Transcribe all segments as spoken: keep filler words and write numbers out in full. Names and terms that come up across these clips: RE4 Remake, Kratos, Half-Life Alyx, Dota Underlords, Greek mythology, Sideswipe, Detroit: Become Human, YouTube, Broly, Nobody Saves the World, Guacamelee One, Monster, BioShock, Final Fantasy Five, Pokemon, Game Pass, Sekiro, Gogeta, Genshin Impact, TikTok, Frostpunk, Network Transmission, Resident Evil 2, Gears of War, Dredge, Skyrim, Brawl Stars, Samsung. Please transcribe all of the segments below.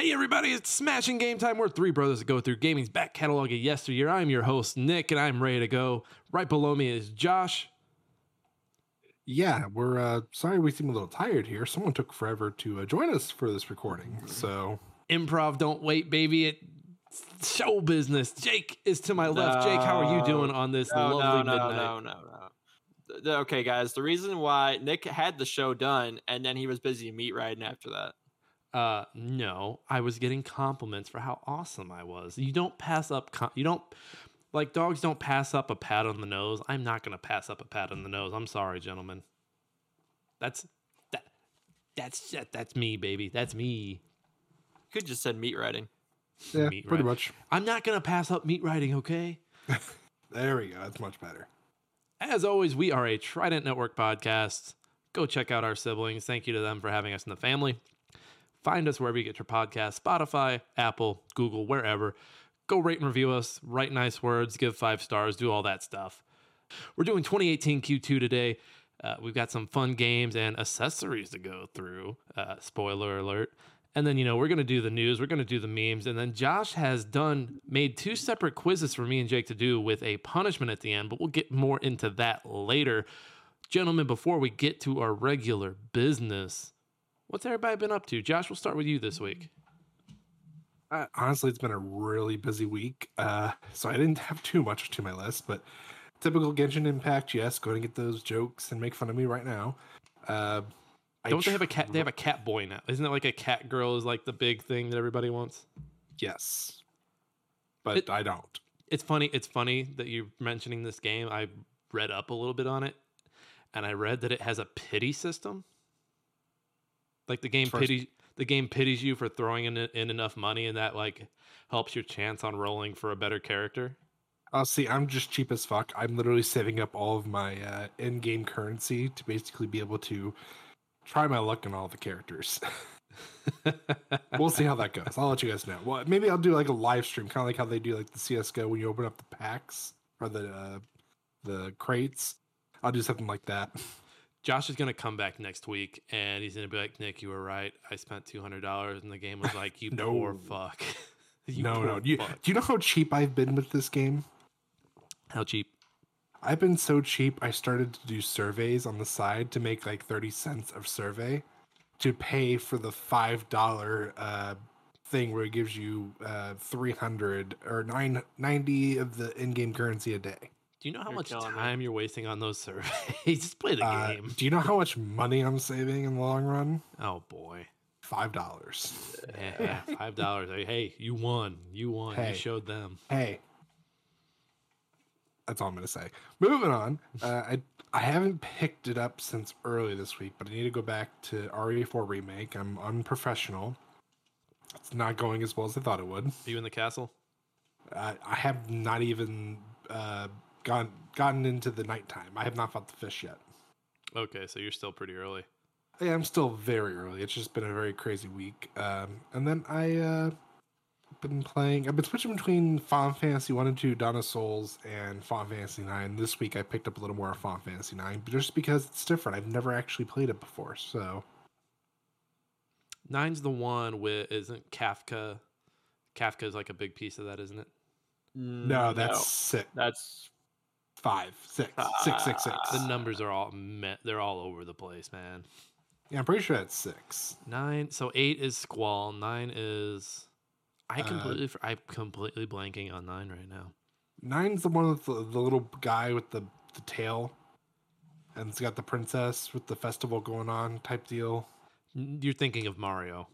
Hey everybody, it's Smashing Game Time. We're three brothers that go through gaming's back catalog of yesteryear. I'm your host, Nick, and I'm ready to go. Right below me is Josh. Yeah, we're uh, sorry we seem a little tired here. Someone took forever to uh, join us for this recording, so... Improv, don't wait, baby. It's show business. Jake is to my no, left. Jake, how are you doing on this no, lovely no, midnight? No, no, no, no. Okay, guys, the reason why Nick had the show done, and then he was busy meat riding after that. Uh, no, I was getting compliments for how awesome I was. You don't pass up, com- you don't, like dogs don't pass up a pat on the nose. I'm not going to pass up a pat on the nose. I'm sorry, gentlemen. That's, that, that's, that, that's me, baby. That's me. You could just said meat riding. Yeah, meat pretty riding. much. I'm not going to pass up meat riding, okay? There we go. That's much better. As always, we are a Trident Network podcast. Go check out our siblings. Thank you to them for having us in the family. Find us wherever you get your podcasts, Spotify, Apple, Google, wherever. Go rate and review us, write nice words, give five stars, do all that stuff. We're doing twenty eighteen Q two today. Uh, we've got some fun games and accessories to go through. Uh, spoiler alert. And then, you know, we're going to do the news. We're going to do the memes. And then Josh has done, made two separate quizzes for me and Jake to do with a punishment at the end, but we'll get more into that later. Gentlemen, before we get to our regular business, what's everybody been up to? Josh, we'll start with you this week. Uh, honestly, it's been a really busy week, uh, so I didn't have too much to my list, but typical Genshin Impact, yes, go and get those jokes and make fun of me right now. Uh, Don't I they have a cat? They have a cat boy now. Isn't it like a cat girl is like the big thing that everybody wants? Yes, but it, I don't. It's funny. It's funny that you're mentioning this game. I read up a little bit on it, and I read that it has a pity system. Like the game First. pities the game pities you for throwing in, in enough money, and that like helps your chance on rolling for a better character. Oh, uh, see, I'm just cheap as fuck. I'm literally saving up all of my uh, in-game currency to basically be able to try my luck on all the characters. We'll see how that goes. I'll let you guys know. Well, maybe I'll do like a live stream, kind of like how they do like the C S G O when you open up the packs or the uh, the crates. I'll do something like that. Josh is going to come back next week, and he's going to be like, Nick, you were right. I spent two hundred dollars, and the game was like, you no. poor fuck. you no, poor no. You, fuck. Do you know how cheap I've been with this game? How cheap? I've been so cheap, I started to do surveys on the side to make like thirty cents of survey to pay for the five dollars uh, thing where it gives you uh, three hundred or nine, ninety of the in-game currency a day. Do you know how you're much time me. you're wasting on those surveys? Just play the uh, game. Do you know how much money I'm saving in the long run? Oh, boy. Five dollars. Yeah, five dollars. Hey, you won. You won. Hey. You showed them. Hey. That's all I'm going to say. Moving on. Uh, I, I haven't picked it up since early this week, but I need to go back to R E four Remake. I'm unprofessional. It's not going as well as I thought it would. Are you in the castle? Uh, I have not even... Uh, Gone, gotten into the nighttime. I have not fought the fish yet. Okay, so you're still pretty early. Yeah, I'm still very early. It's just been a very crazy week. Um, and then I uh, been playing. I've been switching between Final Fantasy One and Two, Dawn of Souls, and Final Fantasy Nine. This week I picked up a little more of Final Fantasy Nine, just because it's different. I've never actually played it before. So Nine's the one with isn't Kafka. Kafka is like a big piece of that, isn't it? No, that's no. six. That's Five, six, uh, six, six, six. The numbers are all met. They're all over the place, man. Yeah, I'm pretty sure that's six. Nine. So eight is Squall. Nine is. I completely. Uh, I'm completely blanking on nine right now. Nine's the one with the, the little guy with the, the tail, and it's got the princess with the festival going on type deal. You're thinking of Mario.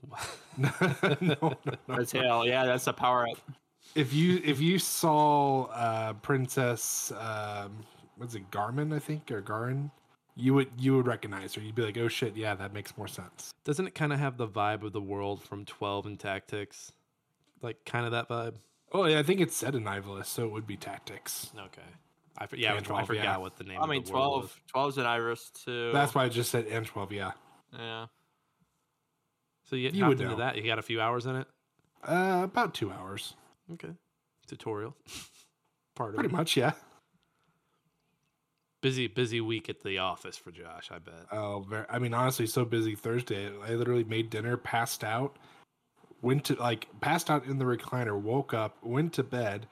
no, no, no, no. The tail. Yeah, that's a power up. If you if you saw uh, Princess um, what's it Garmin I think or Garin, you would you would recognize her. You'd be like, oh shit, yeah, that makes more sense. Doesn't it kind of have the vibe of the world from Twelve and Tactics, like kind of that vibe? Oh yeah, I think it's said in Ivalice, so it would be Tactics. Okay, I yeah, and I, twelve, I forgot yeah. what the name. I mean, of the Twelve Twelve's in Ivalice too. That's why I just said and Twelve. Yeah. Yeah. So you, you would know that you got a few hours in it. Uh, about two hours. Okay. Tutorial. Part of Pretty it. much, yeah. Busy, busy week at the office for Josh, I bet. Oh, I mean, honestly, so busy Thursday. I literally made dinner, passed out, went to, like, passed out in the recliner, woke up, went to bed.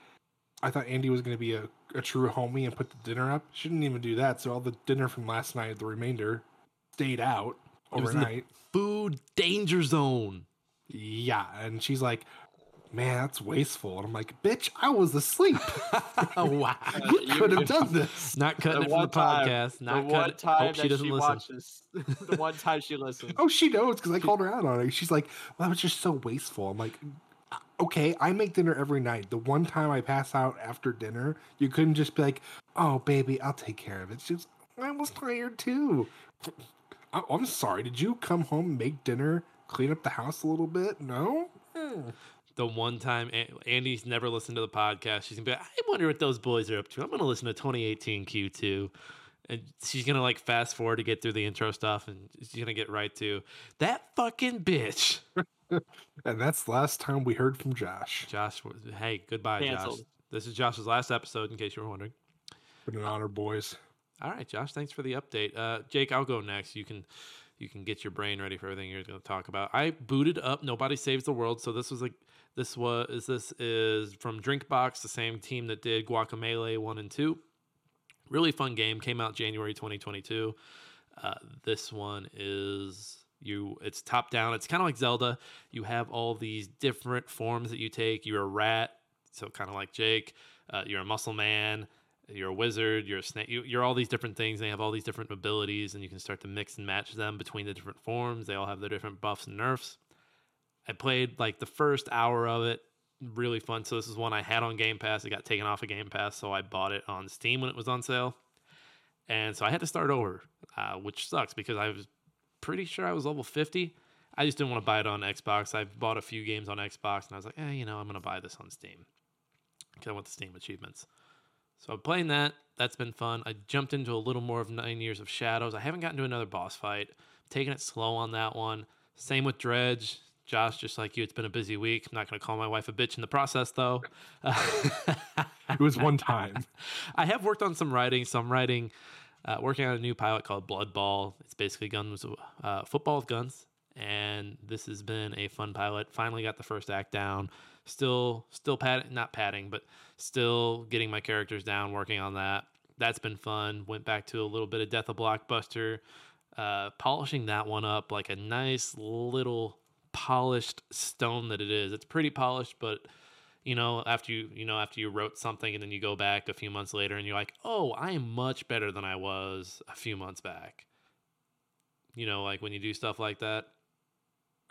I thought Andy was going to be a, a true homie and put the dinner up. She didn't even do that, so all the dinner from last night, the remainder, stayed out overnight. Food danger zone. Yeah, and she's like, man, that's wasteful. And I'm like, bitch, I was asleep. Wow. You could have done this. Not cutting the it from the time, podcast. Not the one time Hope that she, doesn't she watches. The one time she listens. Oh, she knows because I called her out on it. She's like, well, that was just so wasteful. I'm like, okay, I make dinner every night. The one time I pass out after dinner, you couldn't just be like, oh, baby, I'll take care of it. She's, I was tired too. I- I'm sorry. Did you come home, make dinner, clean up the house a little bit? No? Hmm. The one time Andy's never listened to the podcast, she's gonna be like, I wonder what those boys are up to. I'm gonna listen to twenty eighteen Q two, and she's gonna like fast forward to get through the intro stuff, and she's gonna get right to that fucking bitch. And that's the last time we heard from Josh. Josh, hey, goodbye, Canceled. Josh. This is Josh's last episode, in case you were wondering. Been an honor, boys. All right, Josh, thanks for the update. Uh, Jake, I'll go next. You can. You can get your brain ready for everything you're going to talk about. I booted up Nobody Saves the World. So this was like, this was, this is from Drinkbox, the same team that did Guacamelee one and two. Really fun game. Came out January twenty twenty-two. Uh, this one is you, it's top down. It's kind of like Zelda. You have all these different forms that you take. You're a rat. So kind of like Jake, uh, you're a muscle man. You're a wizard, you're a snake, you're all these different things. They have all these different abilities, and you can start to mix and match them between the different forms. They all have their different buffs and nerfs. I played like the first hour of it. Really fun. So this is one I had on Game Pass. It got taken off of Game Pass, so I bought it on Steam when it was on sale. And so I had to start over, uh, which sucks because I was pretty sure I was level fifty. I just didn't want to buy it on Xbox. I bought a few games on Xbox, and I was like, eh, you know, I'm going to buy this on Steam because I want the Steam achievements. So I'm playing that. That's been fun. I jumped into a little more of Nine Years of Shadows. I haven't gotten to another boss fight. I'm taking it slow on that one. Same with Dredge. Josh, just like you, it's been a busy week. I'm not going to call my wife a bitch in the process, though. It was one time. I have worked on some writing. So I'm writing, uh, working on a new pilot called Blood Ball. It's basically guns, uh, football with guns. And this has been a fun pilot. Finally got the first act down. Still, still padding, not padding, but still getting my characters down, working on that. That's been fun. Went back to a little bit of Death of Blockbuster, uh, polishing that one up like a nice little polished stone that it is. It's pretty polished, but you know, after you, you know, after you wrote something and then you go back a few months later and you're like, oh, I am much better than I was a few months back. You know, like when you do stuff like that.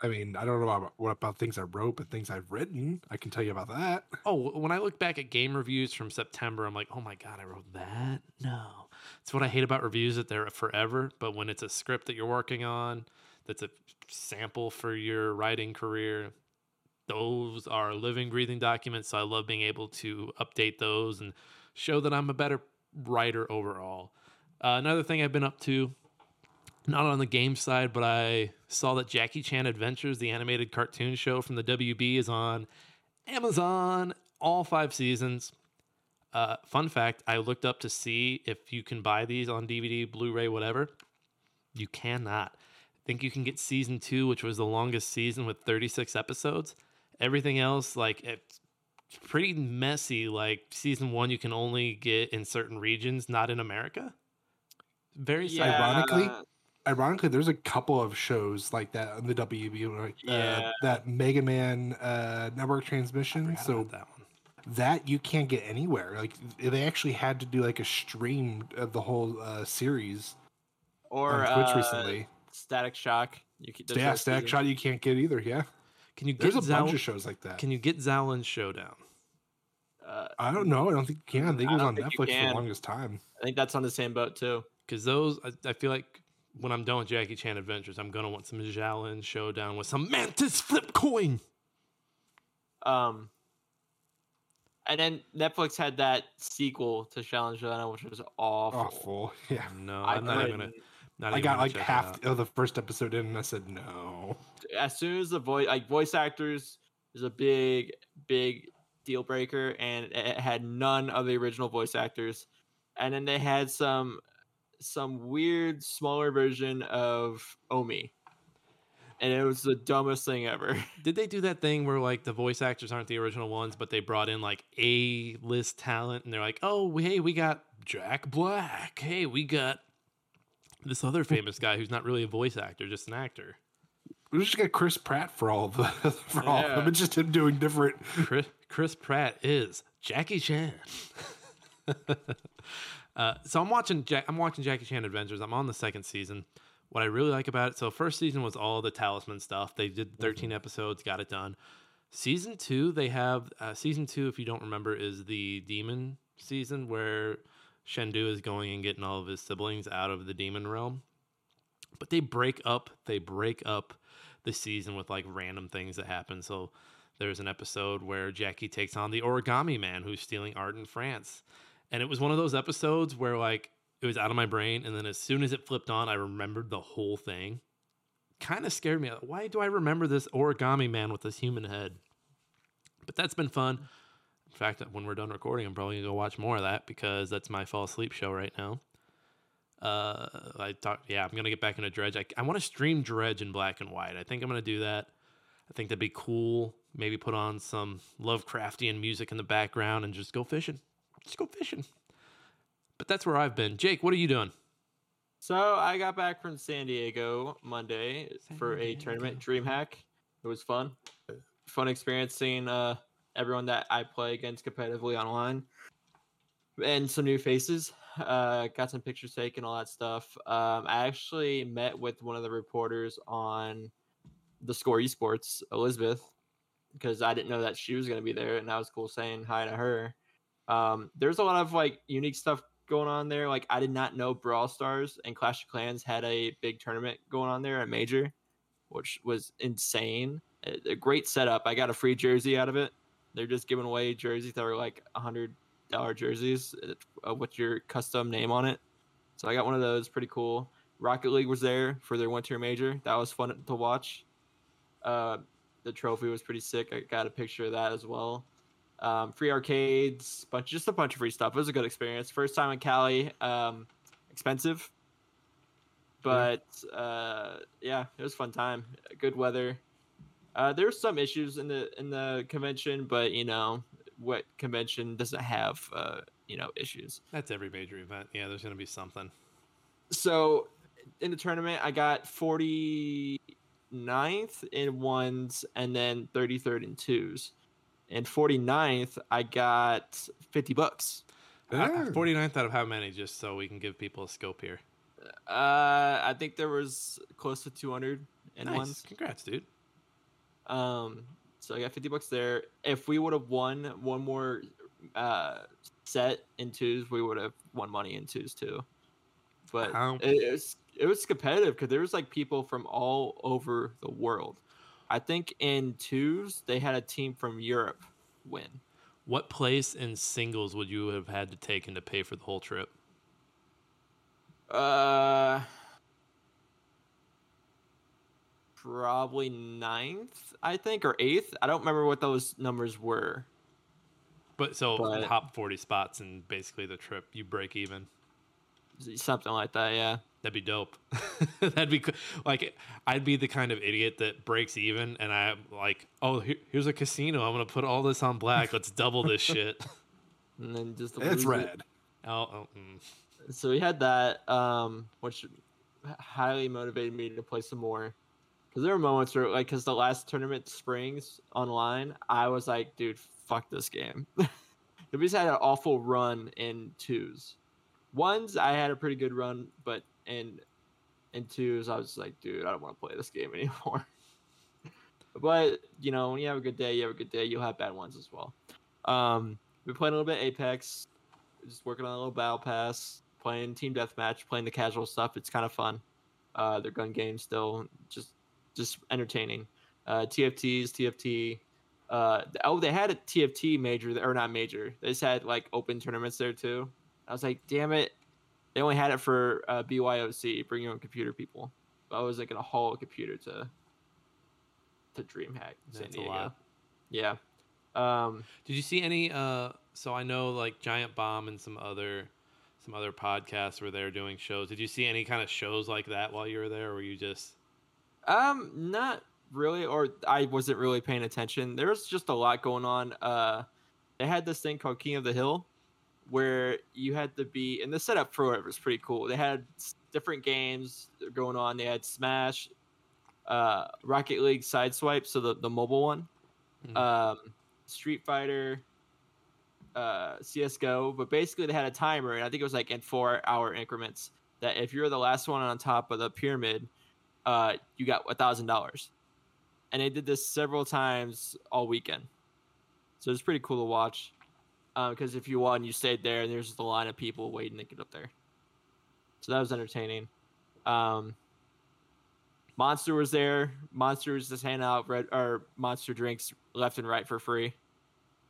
I mean, I don't know about, what about things I wrote, but things I've written, I can tell you about that. Oh, when I look back at game reviews from September, I'm like, oh my God, I wrote that? No. It's what I hate about reviews, that they're forever. But when it's a script that you're working on, that's a sample for your writing career, those are living, breathing documents. So I love being able to update those and show that I'm a better writer overall. Uh, another thing I've been up to, not on the game side, but I saw that Jackie Chan Adventures, the animated cartoon show from the W B, is on Amazon, all five seasons. Uh, fun fact, I looked up to see if you can buy these on D V D, Blu-ray, whatever. You cannot. I think you can get season two, which was the longest season with thirty-six episodes. Everything else, like, it's pretty messy. Like, season one, you can only get in certain regions, not in America. Very yeah. Ironically... Ironically, there's a couple of shows like that on the W B, like yeah. uh, that Mega Man uh, network transmission. So that one, that you can't get anywhere. Like they actually had to do like a stream of the whole uh, series or on Twitch uh, recently. Static Shock, you can, yeah, Static Shock you can't get either. Yeah, can you? Get there's a Zow- bunch of shows like that. Can you get Xiaolin Showdown? Uh, I don't know. I don't think you can. I think I it was on Netflix for the longest time. I think that's on the same boat too. Because those, I, I feel like. When I'm done with Jackie Chan Adventures, I'm going to want some Xiaolin Showdown with some Mantis Flip Coin. Um, and then Netflix had that sequel to Xiaolin Showdown, which was awful. Awful, yeah. No, I'm I not even going to. I got like half of the first episode in, and I said no. As soon as the voice, like voice actors, is a big, big deal breaker, and it had none of the original voice actors. And then they had some. some weird smaller version of Omi and it was the dumbest thing ever. Did they do that thing where like the voice actors aren't the original ones, but they brought in like A-list talent, and they're like, oh, hey, we got Jack Black. Hey, we got this other famous guy who's not really a voice actor, just an actor. We just got Chris Pratt for all of them. For yeah. all of them. It's just him doing different. Chris, Chris Pratt is Jackie Chan. uh, so I'm watching. Ja- I'm watching Jackie Chan Adventures. I'm on the second season. What I really like about it. So first season was all the talisman stuff. They did thirteen mm-hmm. episodes, got it done. Season two, they have uh, season two. If you don't remember, is the demon season where Shendu is going and getting all of his siblings out of the demon realm. But they break up. They break up the season with like random things that happen. So there's an episode where Jackie takes on the origami man who's stealing art in France. And it was one of those episodes where like it was out of my brain. And then as soon as it flipped on, I remembered the whole thing. Kind of scared me. Why do I remember this origami man with this human head? But that's been fun. In fact, when we're done recording, I'm probably going to go watch more of that because that's my fall asleep show right now. Uh, I talk, yeah, I'm going to get back into Dredge. I, I want to stream Dredge in black and white. I think I'm going to do that. I think that'd be cool. Maybe put on some Lovecraftian music in the background and just go fishing. Just go fishing. But that's where I've been. Jake, what are you doing? So I got back from San Diego Monday San for Diego. a tournament, DreamHack. It was fun. Fun experience seeing uh, everyone that I play against competitively online. And some new faces. Uh, got some pictures taken, all that stuff. Um, I actually met with one of the reporters on the Score Esports, Elizabeth, because I didn't know that she was going to be there, and that was cool saying hi to her. Um, there's a lot of like unique stuff going on there. Like I did not know Brawl Stars and Clash of Clans had a big tournament going on there, a major, which was insane. A, a great setup. I got a free jersey out of it. They're just giving away jerseys that were like one hundred dollars jerseys uh, with your custom name on it. So I got one of those. Pretty cool. Rocket League was there for their winter major. That was fun to watch. Uh, the trophy was pretty sick. I got a picture of that as well. Um, free arcades, bunch, just a bunch of free stuff. It was a good experience. First time in Cali. Um, expensive. But uh, yeah, it was a fun time. Good weather. Uh, there were some issues in the in the convention, but you know, what convention doesn't have uh, you know, issues? That's every major event. Yeah, there's gonna be something. So in the tournament, I got forty-ninth in ones and then thirty-third in twos. And forty-ninth, I got fifty bucks. Uh, forty-ninth out of how many? Just so we can give people a scope here. Uh, I think there was close to two hundred in nice. ones. Congrats, dude. Um, so I got fifty bucks there. If we would have won one more uh, set in twos, we would have won money in twos too. But wow. it, it was it was competitive because there was like people from all over the world. I think in twos they had a team from Europe win. What place in singles would you have had to take in to pay for the whole trip? Uh. Probably ninth, I think, or eighth. I don't remember what those numbers were. But so but top forty spots and basically the trip, you break even. Something like that, yeah. That'd be dope. That'd be like, I'd be the kind of idiot that breaks even, and I'm like, oh, here, here's a casino. I'm gonna put all this on black. Let's double this shit. And then just it's red. It. Oh, oh mm. So we had that, um, which highly motivated me to play some more. Because there were moments where, like, because the last tournament springs online, I was like, dude, fuck this game. We just had an awful run in twos. Ones, I had a pretty good run, but in, in twos, I was like, dude, I don't want to play this game anymore. But, you know, when you have a good day, you have a good day, you'll have bad ones as well. Um, we played a little bit of Apex, just working on a little battle pass, playing Team Deathmatch, playing the casual stuff. It's kind of fun. Uh, their gun game still just... just entertaining. Uh, T F Ts, T F T. Uh, oh, they had a T F T major, or not major. They just had, like, open tournaments there, too. I was like, damn it. They only had it for uh, B Y O C, bring your own computer, people. But I was, like, going to haul a computer to to DreamHack in San Diego. That's a lot. Yeah. Um, Did you see any... Uh, so I know, like, Giant Bomb and some other... some other podcasts were there doing shows. Did you see any kind of shows like that while you were there, or were you just... Um, not really, or I wasn't really paying attention. There was just a lot going on. Uh, they had this thing called King of the Hill, where you had to be, and the setup for it was pretty cool. They had different games going on. They had Smash, uh, Rocket League Sideswipe, so the, the mobile one, mm-hmm. um, Street Fighter, uh, C S G O. But basically, they had a timer, and I think it was like in four-hour increments, that if you're the last one on top of the pyramid, uh, you got a thousand dollars. And they did this several times all weekend. So it's pretty cool to watch. Because um, if you won, you stayed there, and there's just a line of people waiting to get up there. So that was entertaining. Um, Monster was there. Monster was just handing out red, or Monster drinks left and right for free.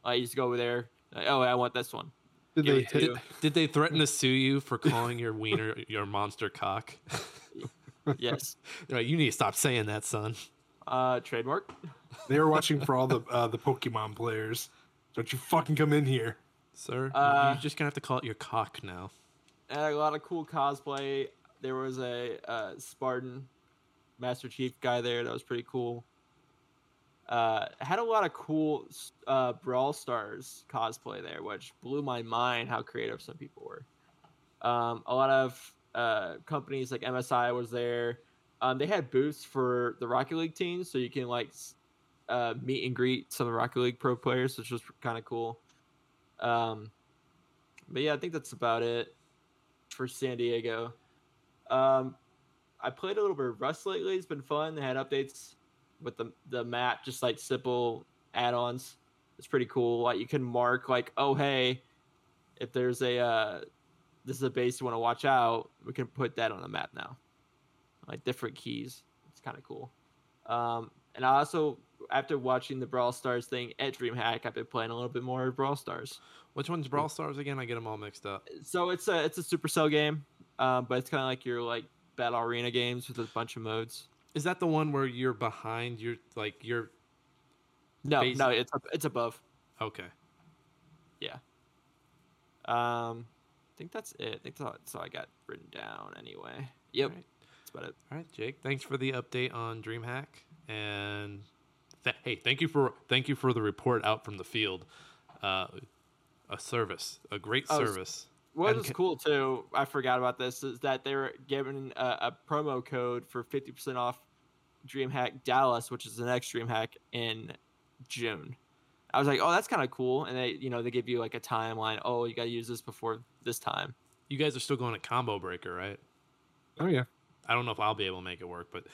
I used to go over there. Like, oh, I want this one. Did Give they did, did they threaten to sue you for calling your wiener your monster cock? Yes. Like, you need to stop saying that, son. Uh, trademark. They were watching for all the uh, the Pokemon players. Don't you fucking come in here, sir. Uh, You're just going to have to call it your cock now. A lot of cool cosplay. There was a uh, Spartan Master Chief guy there that was pretty cool. Uh, had a lot of cool uh, Brawl Stars cosplay there, which blew my mind how creative some people were. Um, a lot of uh, companies like M S I was there. Um, they had booths for the Rocket League teams, so you can like... Uh, meet and greet some of the Rocket League pro players, which was kind of cool. Um, but yeah, I think that's about it for San Diego. Um, I played a little bit of Rust lately. It's been fun. They had updates with the the map, just like simple add-ons. It's pretty cool. Like you can mark like, oh hey, if there's a uh, this is a base you want to watch out, we can put that on the map now. Like different keys. It's kind of cool. Um, and I also. After watching the Brawl Stars thing at DreamHack, I've been playing a little bit more Brawl Stars. Which one's Brawl Stars again? I get them all mixed up. So it's a it's a Supercell game, um, but it's kind of like your like battle arena games with a bunch of modes. Is that the one where you're behind? You're like you're. No, basic? no, it's it's above. Okay. Yeah. Um, I think that's it. I think that's all, that's all I got written down. Anyway. Yep. All right. That's about it. All right, Jake. Thanks for the update on DreamHack and. Hey, thank you for thank you for the report out from the field. Uh, a service, a great oh, service. What and is ca- cool too, I forgot about this, is that they were given a, a promo code for fifty percent off DreamHack Dallas, which is the next DreamHack in June. I was like, oh, that's kind of cool, and they you know they give you like a timeline. Oh, you got to use this before this time. You guys are still going to Combo Breaker, right? Oh yeah. I don't know if I'll be able to make it work, but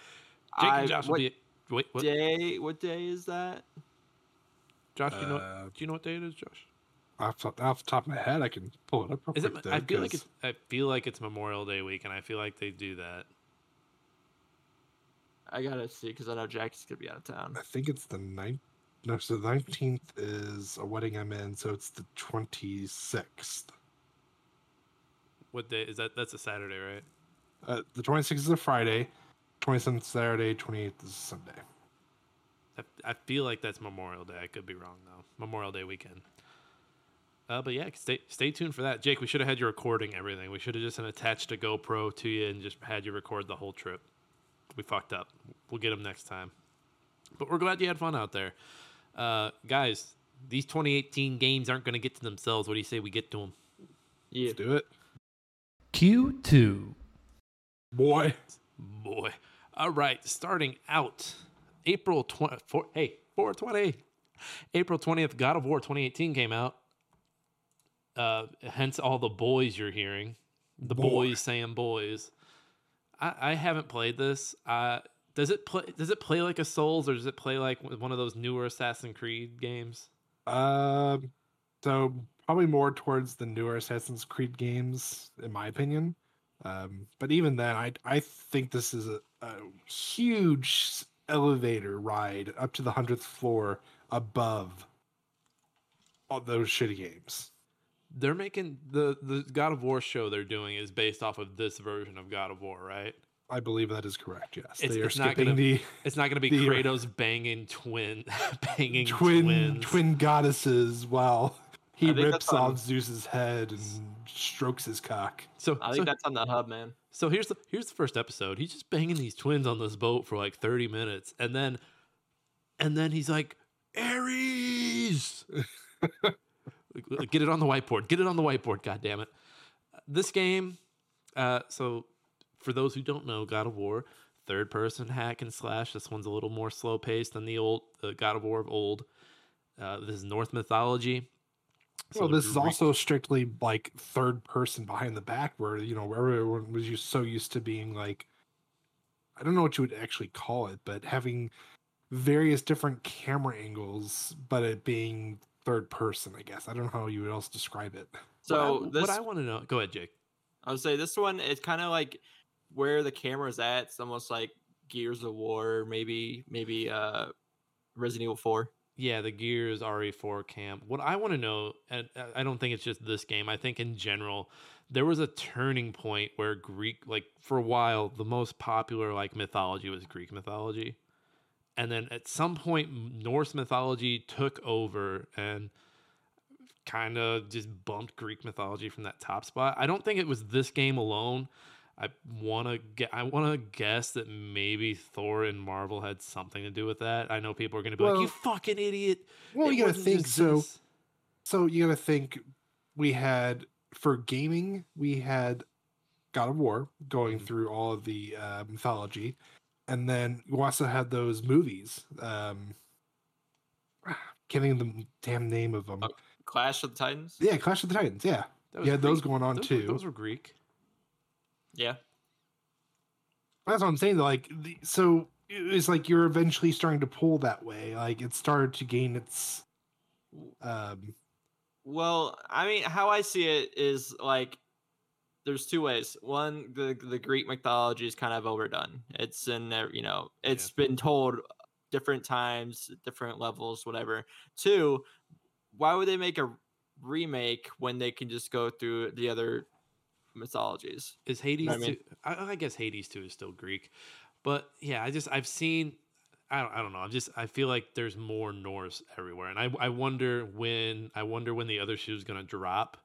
Jake I, and Josh what, will be. Wait, what day? What day is that? Josh, do you know? Uh, do you know what day it is, Josh? Off, off the top of my head, I can pull it up. Real is quick it? Though, I feel cause... like it's. I feel like it's Memorial Day week, and I feel like they do that. I gotta see because I know Jackie's gonna be out of town. I think it's the ninth. No, so the nineteenth is a wedding I'm in, so it's the twenty-sixth. What day is that? That's a Saturday, right? Uh, the twenty-sixth is a Friday. twenty-seventh Saturday, twenty-eighth is Sunday. I, I feel like that's Memorial Day. I could be wrong, though. Memorial Day weekend. Uh, but yeah, stay stay tuned for that. Jake, we should have had you recording everything. We should have just attached a GoPro to you and just had you record the whole trip. We fucked up. We'll get them next time. But we're glad you had fun out there. Uh, guys, these twenty eighteen games aren't going to get to themselves. What do you say we get to them? Yeah. Let's do it. Q two. Boy. Boy. All right, starting out April twentieth. Hey, four twenty. April twentieth, God of War twenty eighteen came out. Uh, hence all the boys you're hearing. The boy. boys saying boys. I, I haven't played this. Uh, does it play does it play like a Souls or does it play like one of those newer Assassin's Creed games? Uh, so probably more towards the newer Assassin's Creed games, in my opinion. Um, but even then, I I think this is a, a huge elevator ride up to the hundredth floor above all those shitty games. They're making the, the God of War show they're doing is based off of this version of God of War, right? I believe that is correct. Yes, it's, they are it's skipping not gonna, the. It's not going to be the, Kratos banging twin, banging twin twins. twin goddesses. Wow. He rips off on... Zeus's head and strokes his cock. So I think so, that's on the hub, man. So here's the here's the first episode. He's just banging these twins on this boat for like thirty minutes, and then and then he's like, Aries, get it on the whiteboard. Get it on the whiteboard. God damn it! This game. Uh, so for those who don't know, God of War, third person hack and slash. This one's a little more slow paced than the old uh, God of War of old. Uh, this is Norse mythology. So well, this Greek is also strictly like third person behind the back, where, you know, everyone was used, so used to being like, I don't know what you would actually call it, but having various different camera angles, but it being third person, I guess. I don't know how you would else describe it. So what I, this, what I want to know, go ahead, Jake. I would say this one is kind of like where the camera's at. It's almost like Gears of War, maybe, maybe uh, Resident Evil four. Yeah, the Gears R E four camp. What I want to know, and I don't think it's just this game, I think in general, there was a turning point where Greek, like for a while, the most popular like mythology was Greek mythology. And then at some point, Norse mythology took over and kind of just bumped Greek mythology from that top spot. I don't think it was this game alone. I want to get. I want to guess that maybe Thor and Marvel had something to do with that. I know people are going to be well, like, "You fucking idiot!" Well, it you got to think so. This. So you got to think. We had for gaming, we had God of War going mm-hmm. through all of the uh, mythology, and then you also had those movies. Um, getting the damn name of them. Uh, Clash of the Titans. Yeah, Clash of the Titans. Yeah, you had Greek. Those going on those too. Were, those were Greek. Yeah, that's what I'm saying. Like, so it's like you're eventually starting to pull that way. Like, it started to gain its. Um... Well, I mean, how I see it is like there's two ways. One, the the Greek mythology is kind of overdone. It's in there, you know, it's yeah. been told different times, different levels, whatever. Two, why would they make a remake when they can just go through the other mythologies? Is Hades, you know I, mean? I, I guess Hades two is still Greek, but yeah, I just I've seen I don't I don't know I'm just I feel like there's more Norse everywhere, and I I wonder when I wonder when the other shoe is gonna drop,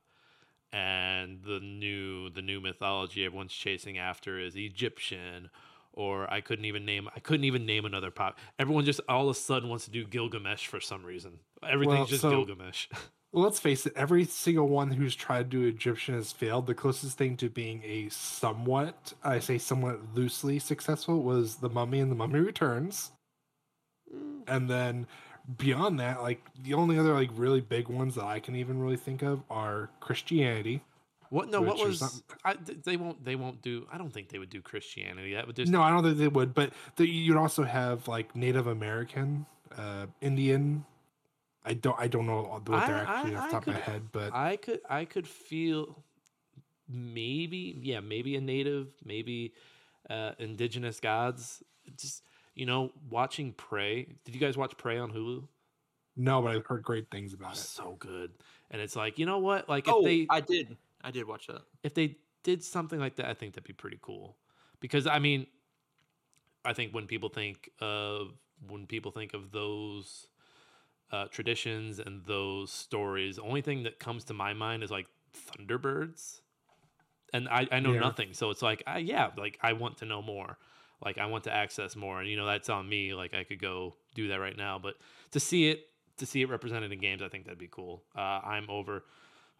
and the new the new mythology everyone's chasing after is Egyptian, or I couldn't even name I couldn't even name another pop. Everyone just all of a sudden wants to do Gilgamesh for some reason. Everything's well, just so- Gilgamesh. Well, let's face it, every single one who's tried to do Egyptian has failed. The closest thing to being a somewhat, I say somewhat loosely successful, was The Mummy and The Mummy Returns. And then beyond that, like the only other like really big ones that I can even really think of are Christianity. What? No, what was? I, they won't. They won't do. I don't think they would do Christianity. That would just. No, I don't think they would. But the, you'd also have like Native American, uh, Indian. I don't. I don't know what they're actually I, I, off the top could, of my head, but I could. I could feel maybe. Yeah, maybe a native, maybe uh, indigenous gods. Just you know, watching Prey. Did you guys watch Prey on Hulu? No, but I've heard great things about it. So good, and it's like you know what? Like if oh, they, I did. I did watch that. If they did something like that, I think that'd be pretty cool. Because I mean, I think when people think of when people think of those. Uh, traditions and those stories. Only thing that comes to my mind is like Thunderbirds, and I, I know yeah. nothing. So it's like, I, yeah, like I want to know more. Like I want to access more, and you know that's on me. Like I could go do that right now, but to see it, to see it represented in games, I think that'd be cool. Uh, I'm over,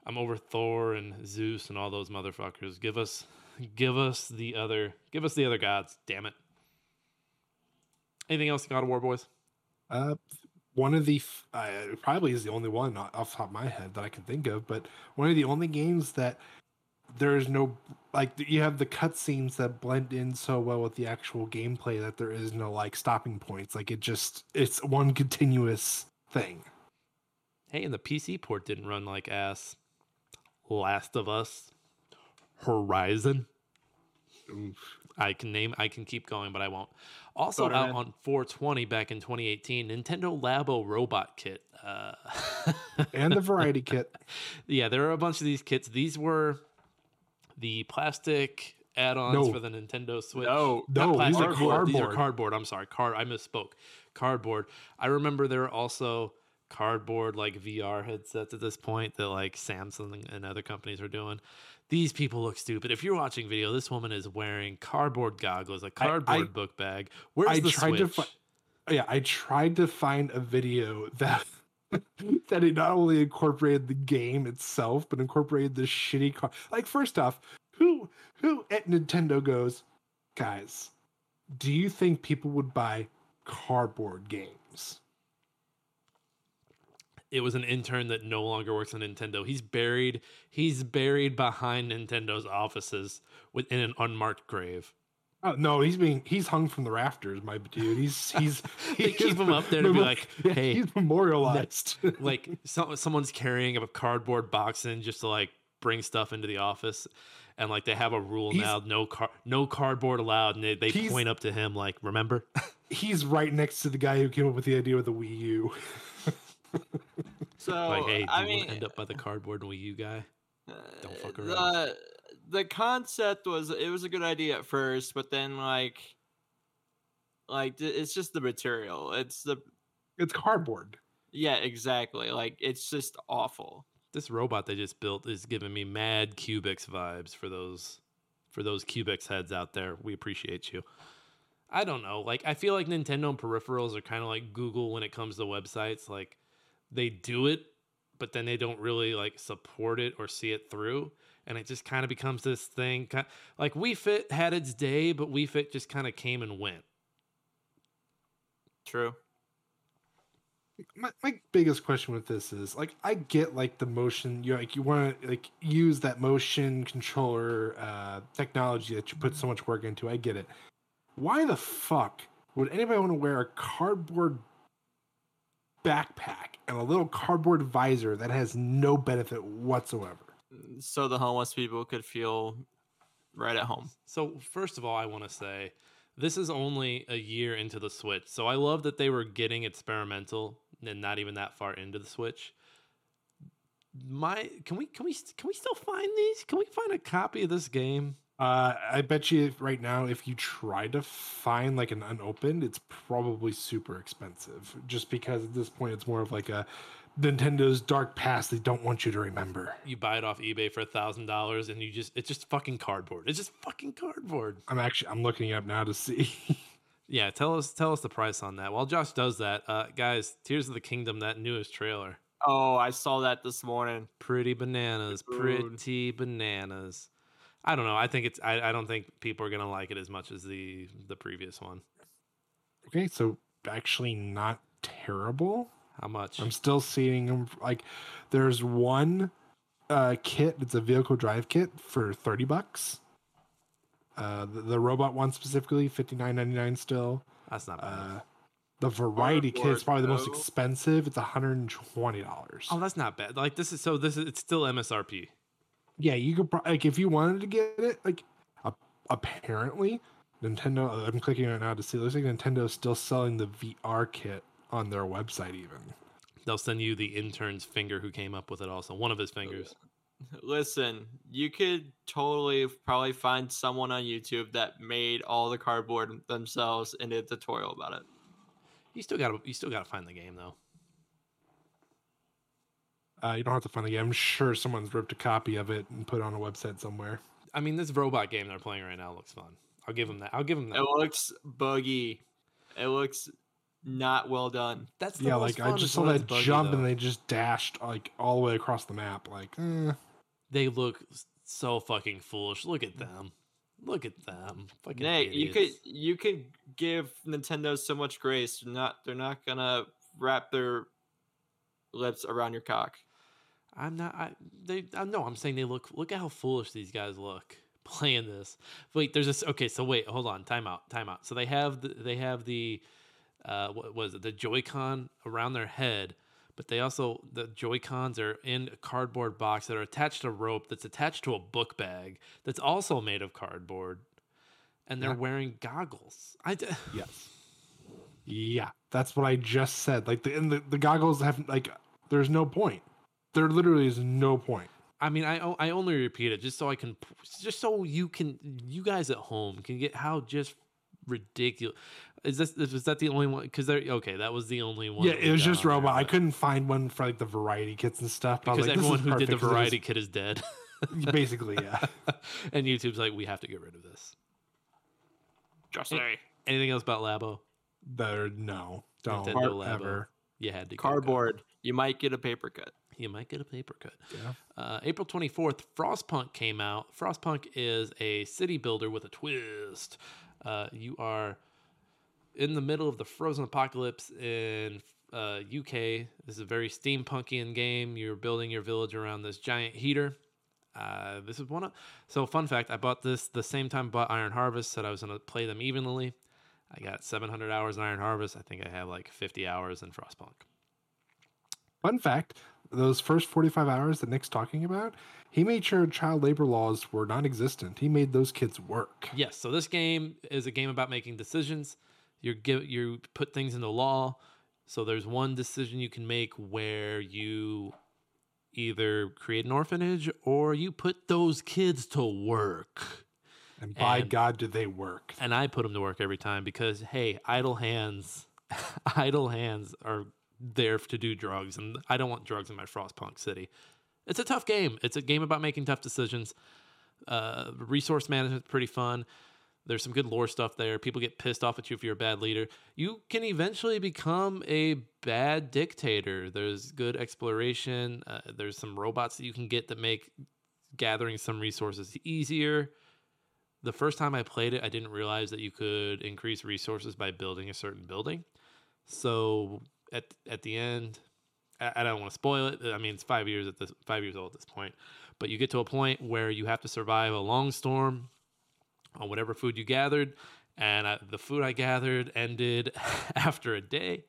I'm over Thor and Zeus and all those motherfuckers. Give us, give us the other, give us the other gods. Damn it. Anything else, God of War boys? Uh. One of the, uh, probably is the only one off the top of my head that I can think of, but one of the only games that there is no, like, you have the cutscenes that blend in so well with the actual gameplay that there is no, like, stopping points. Like, it just, it's one continuous thing. Hey, and the P C port didn't run like ass. Last of Us. Horizon. Oof. I can name, I can keep going, but I won't. Also Butter out man. On four twenty back in twenty eighteen, Nintendo Labo Robot Kit. Uh, and the Variety Kit. Yeah, there are a bunch of these kits. These were the plastic add-ons no. for the Nintendo Switch. No, Not no, plastic, these are cardboard. These are cardboard. I'm sorry, card. I misspoke. Cardboard. I remember there were also cardboard like V R headsets at this point that like Samsung and other companies are doing. These people look stupid. If you're watching video, this woman is wearing cardboard goggles, a cardboard I, I, book bag. Where's I the tried Switch? To fi- yeah, I tried to find a video that that it not only incorporated the game itself, but incorporated this shitty car. Like, first off, who who at Nintendo goes, guys, do you think people would buy cardboard games? It was an intern that no longer works on Nintendo. He's buried. He's buried behind Nintendo's offices within an unmarked grave. Oh no, he's being he's hung from the rafters, my dude. He's he's they he keep him up there to mem- be like, hey, he's memorialized. Like so, someone's carrying a cardboard box in just to like bring stuff into the office, and like they have a rule he's, now: no car, no cardboard allowed. And they, they point up to him like, remember? He's right next to the guy who came up with the idea of the Wii U. So like, hey, I mean, end up by the cardboard Wii U guy. Don't fuck around. The, the concept was it was a good idea at first, but then like, like it's just the material. It's the it's cardboard. Yeah, exactly. Like it's just awful. This robot they just built is giving me mad Cubics vibes for those for those Cubics heads out there. We appreciate you. I don't know. Like I feel like Nintendo and peripherals are kind of like Google when it comes to websites. Like they do it, but then they don't really like support it or see it through, and it just kind of becomes this thing. Like Wii Fit had its day, but Wii Fit just kind of came and went. True. My my biggest question with this is like I get like the motion you like you want to like use that motion controller uh, technology that you put so much work into. I get it. Why the fuck would anybody want to wear a cardboard backpack and a little cardboard visor that has no benefit whatsoever? So the homeless people could feel right at home. So first of all, I want to say this is only a year into the Switch. So I love that they were getting experimental and not even that far into the Switch. My can we can we can we still find these? Can we find a copy of this game? Uh, I bet you right now, if you try to find like an unopened, it's probably super expensive just because at this point, it's more of like a Nintendo's dark past. They don't want you to remember. You buy it off eBay for a thousand dollars and you just, it's just fucking cardboard. It's just fucking cardboard. I'm actually, I'm looking it up now to see. Yeah. Tell us, tell us the price on that. While Josh does that, uh, guys, Tears of the Kingdom, that newest trailer. Oh, I saw that this morning. Pretty bananas, pretty bananas. I don't know. I think it's. I, I don't think people are gonna like it as much as the the previous one. Okay, so actually not terrible. How much? I'm still seeing them. Like, there's one uh, kit. It's a vehicle drive kit for thirty bucks. Uh, the, the robot one specifically, fifty nine ninety nine. Still, that's not bad. Uh, the variety kit is probably the most expensive. It's one hundred and twenty dollars. Oh, that's not bad. Like this is so. This is it's still M S R P. Yeah, you could like if you wanted to get it. Like, uh, apparently, Nintendo. I'm clicking right now to see. It looks like Nintendo's still selling the V R kit on their website. Even they'll send you the intern's finger who came up with it. Also, one of his fingers. Listen, you could totally probably find someone on YouTube that made all the cardboard themselves and did a tutorial about it. You still gotta, you still gotta find the game though. Uh, you don't have to find the game. I'm sure someone's ripped a copy of it and put it on a website somewhere. I mean, this robot game they're playing right now looks fun. I'll give them that. I'll give them that. It looks buggy. It looks not well done. That's the yeah. Most like fun I just saw that buggy, jump though. And they just dashed like all the way across the map. Like eh. They look so fucking foolish. Look at them. Look at them. Fucking Nick, idiots. you could you could give Nintendo so much grace. They're not they're not gonna wrap their lips around your cock. I'm not. I they. I know. I'm saying they look. Look at how foolish these guys look playing this. Wait, there's this. Okay, so wait, hold on. Time out. Time out. So they have the. They have the. Uh, what was it? The Joy-Con around their head, but they also the Joy-Cons are in a cardboard box that are attached to rope that's attached to a book bag that's also made of cardboard, and they're yeah. wearing goggles. I. D- yes. Yeah, that's what I just said. Like the and the, the goggles have like there's no point. There literally is no point. I mean, I I only repeat it just so I can, just so you can, you guys at home can get how just ridiculous. Is this is that the only one? Because they're okay. That was the only one. Yeah, it was just Robot. There, I couldn't find one for like the variety kits and stuff. But because like, everyone who did the variety was... kit is dead. Basically, yeah. And YouTube's like, we have to get rid of this. Just say anything else about Labo? There, no, don't Nintendo Labo. Ever. You had to cardboard. You might get a paper cut. You might get a paper cut. Yeah. Uh, April twenty-fourth, Frostpunk came out. Frostpunk is a city builder with a twist. Uh, you are in the middle of the frozen apocalypse in uh, U K. This is a very steampunkian game. You're building your village around this giant heater. Uh, this is one of... So, fun fact, I bought this the same time I bought Iron Harvest, said I was going to play them evenly. I got seven hundred hours in Iron Harvest. I think I have like fifty hours in Frostpunk. Fun fact, those first forty-five hours that Nick's talking about, he made sure child labor laws were non-existent. He made those kids work. Yes, so this game is a game about making decisions. You give, you put things into law. So there's one decision you can make where you either create an orphanage or you put those kids to work. And by and, God, do they work. And I put them to work every time because, hey, idle hands, idle hands are there to do drugs, and I don't want drugs in my Frostpunk city. It's a tough game. It's a game about making tough decisions. Uh, resource management is pretty fun. There's some good lore stuff there. People get pissed off at you if you're a bad leader. You can eventually become a bad dictator. There's good exploration. Uh, there's some robots that you can get that make gathering some resources easier. The first time I played it, I didn't realize that you could increase resources by building a certain building. So at at the end, I, I don't want to spoil it. I mean, it's five years at this five years old at this point. But you get to a point where you have to survive a long storm on whatever food you gathered, and I, the food I gathered ended after a day,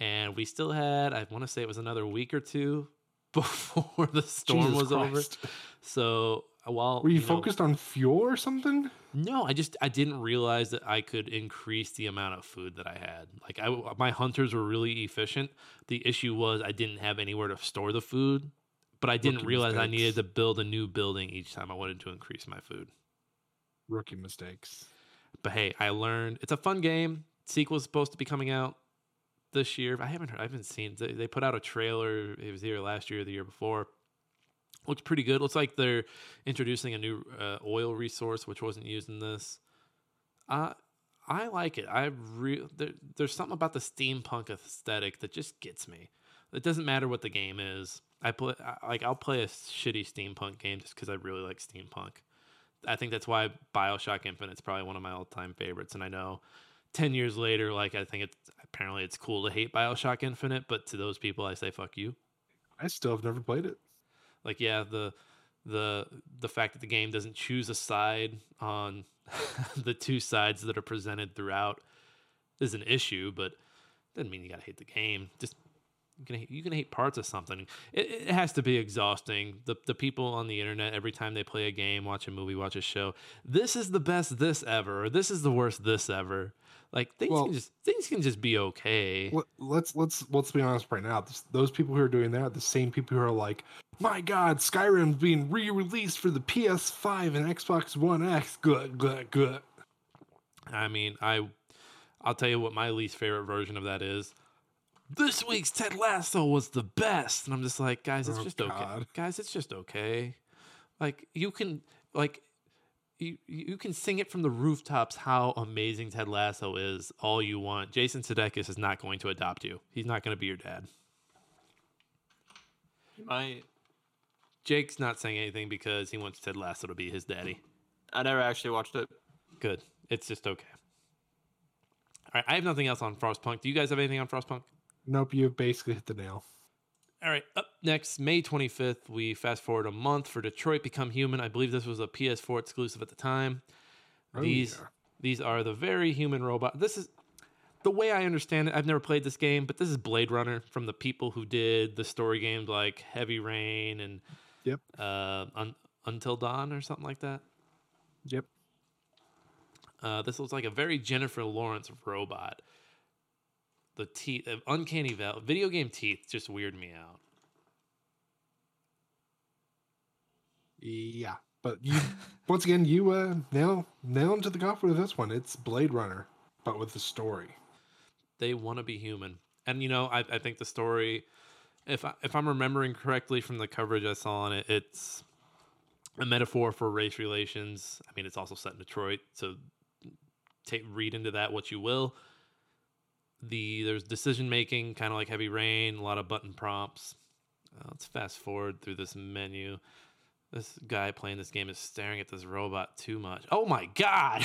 and we still had, I want to say it was another week or two before the storm Jesus was Christ. Over. So while were you, you know, focused on fuel or something? No, I just I didn't realize that I could increase the amount of food that I had. Like I, my hunters were really efficient. The issue was I didn't have anywhere to store the food, but I didn't Rookie realize mistakes. I needed to build a new building each time I wanted to increase my food. Rookie mistakes. But hey, I learned. It's a fun game. Sequel's supposed to be coming out this year. I haven't heard, I haven't seen. They, they put out a trailer. It was either last year or the year before. Looks pretty good. Looks like they're introducing a new uh, oil resource, which wasn't used in this. Uh, I like it. I re- there, There's something about the steampunk aesthetic that just gets me. It doesn't matter what the game is. I play I, like I'll play a shitty steampunk game just because I really like steampunk. I think that's why BioShock Infinite's probably one of my all-time favorites. And I know ten years later, like I think it's apparently it's cool to hate BioShock Infinite, but to those people I say fuck you. I still have never played it. Like yeah, the the the fact that the game doesn't choose a side on the two sides that are presented throughout is an issue, but doesn't mean you gotta hate the game. Just you can hate, you can hate parts of something. It, it has to be exhausting. The the people on the internet every time they play a game, watch a movie, watch a show, this is the best this ever, or this is the worst this ever. Like things well, can just things can just be okay. Let's let's let's be honest right now. Those people who are doing that are the same people who are like, my God, Skyrim's being re-released for the P S five and Xbox One X. Good, good, good. I mean, I, I'll tell you what my least favorite version of that is. This week's Ted Lasso was the best. And I'm just like, guys, it's oh, just God. okay. Guys, it's just okay. Like, you can, like, you, you can sing it from the rooftops how amazing Ted Lasso is all you want. Jason Sudeikis is not going to adopt you. He's not going to be your dad. My... Jake's not saying anything because he wants Ted Lasso to be his daddy. I never actually watched it. Good. It's just okay. All right. I have nothing else on Frostpunk. Do you guys have anything on Frostpunk? Nope. You basically hit the nail. All right. Up next, May twenty-fifth, we fast forward a month for Detroit Become Human. I believe this was a P S four exclusive at the time. Oh, these yeah. These are the very human robot. This is... The way I understand it, I've never played this game, but this is Blade Runner from the people who did the story games like Heavy Rain and... Yep. Uh, un- Until Dawn or something like that. Yep. Uh, this looks like a very Jennifer Lawrence robot. The teeth, uh, uncanny val- video game teeth, just weird me out. Yeah, but you once again you uh, nail nail into the coffin with this one. It's Blade Runner. but with the story. They want to be human. And, you know, I, I think the story, if, I, if I'm remembering correctly from the coverage I saw on it, it's a metaphor for race relations. I mean, it's also set in Detroit, so take, read into that what you will. The There's decision-making, kind of like Heavy Rain, a lot of button prompts. Uh, let's fast forward through this menu. This guy playing this game is staring at this robot too much. Oh, my God.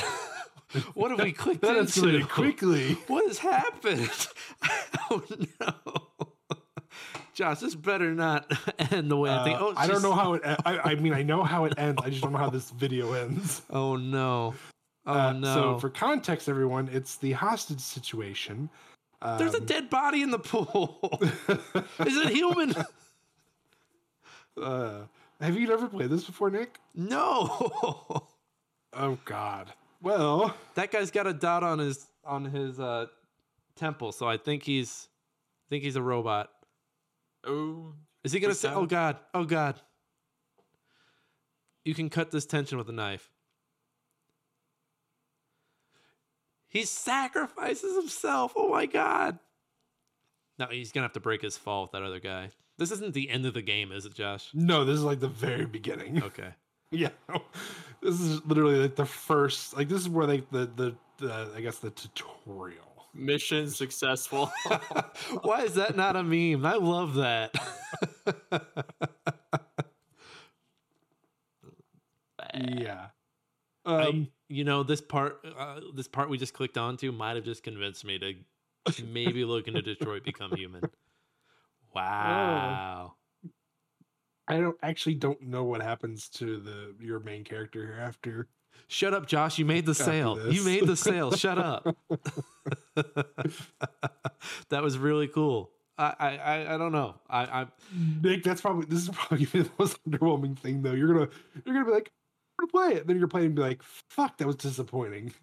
What have we clicked that into? That escalated quickly. What has happened? Oh, no. Josh, this better not end the way uh, I think. Oh, I don't know how it ends. I, I mean, I know how it ends. I just don't know how this video ends. Oh, no. Oh, uh, no. So for context, everyone, it's the hostage situation. Um, There's a dead body in the pool. Is it human? Uh, have you ever played this before, Nick? No. Oh, God. Well, that guy's got a dot on his on his uh, temple, so I think he's I think he's a robot. Oh, is he gonna say? Oh, God. Oh, God. You can cut this tension with a knife. He sacrifices himself. Oh, my God. Now he's going to have to break his fall with that other guy. This isn't the end of the game, is it, Josh? No, this is like the very beginning. Okay. Yeah. No. This is literally like the first, like this is where like the, the, the I guess the tutorial. Mission successful. Why is that not a meme? I love that. Yeah. Um, I, you know, this part, uh, this part we just clicked onto might have just convinced me to maybe look into Detroit Become Human. Wow. Oh. I don't actually don't know what happens to the your main character here after. Shut up, Josh. You made the sale. This. You made the sale. Shut up. That was really cool. I, I I don't know. I, I Nick, that's probably this is probably the most underwhelming thing though. You're gonna you're gonna be like, to play it, then you're playing and be like, "Fuck, that was disappointing."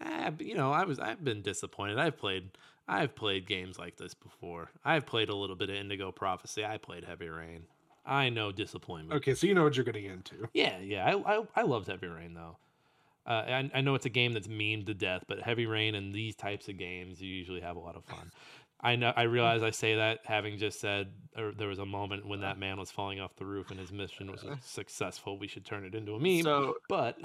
Ah, you know, I was. I've been disappointed. I've played. I've played games like this before. I've played a little bit of Indigo Prophecy. I played Heavy Rain. I know disappointment. Okay, so you know what you're getting into. Yeah, yeah. I I, I loved Heavy Rain though. Uh, I I know it's a game that's memed to death, but Heavy Rain and these types of games, you usually have a lot of fun. I know. I realize I say that having just said or there was a moment when that man was falling off the roof and his mission was successful. We should turn it into a meme. So, but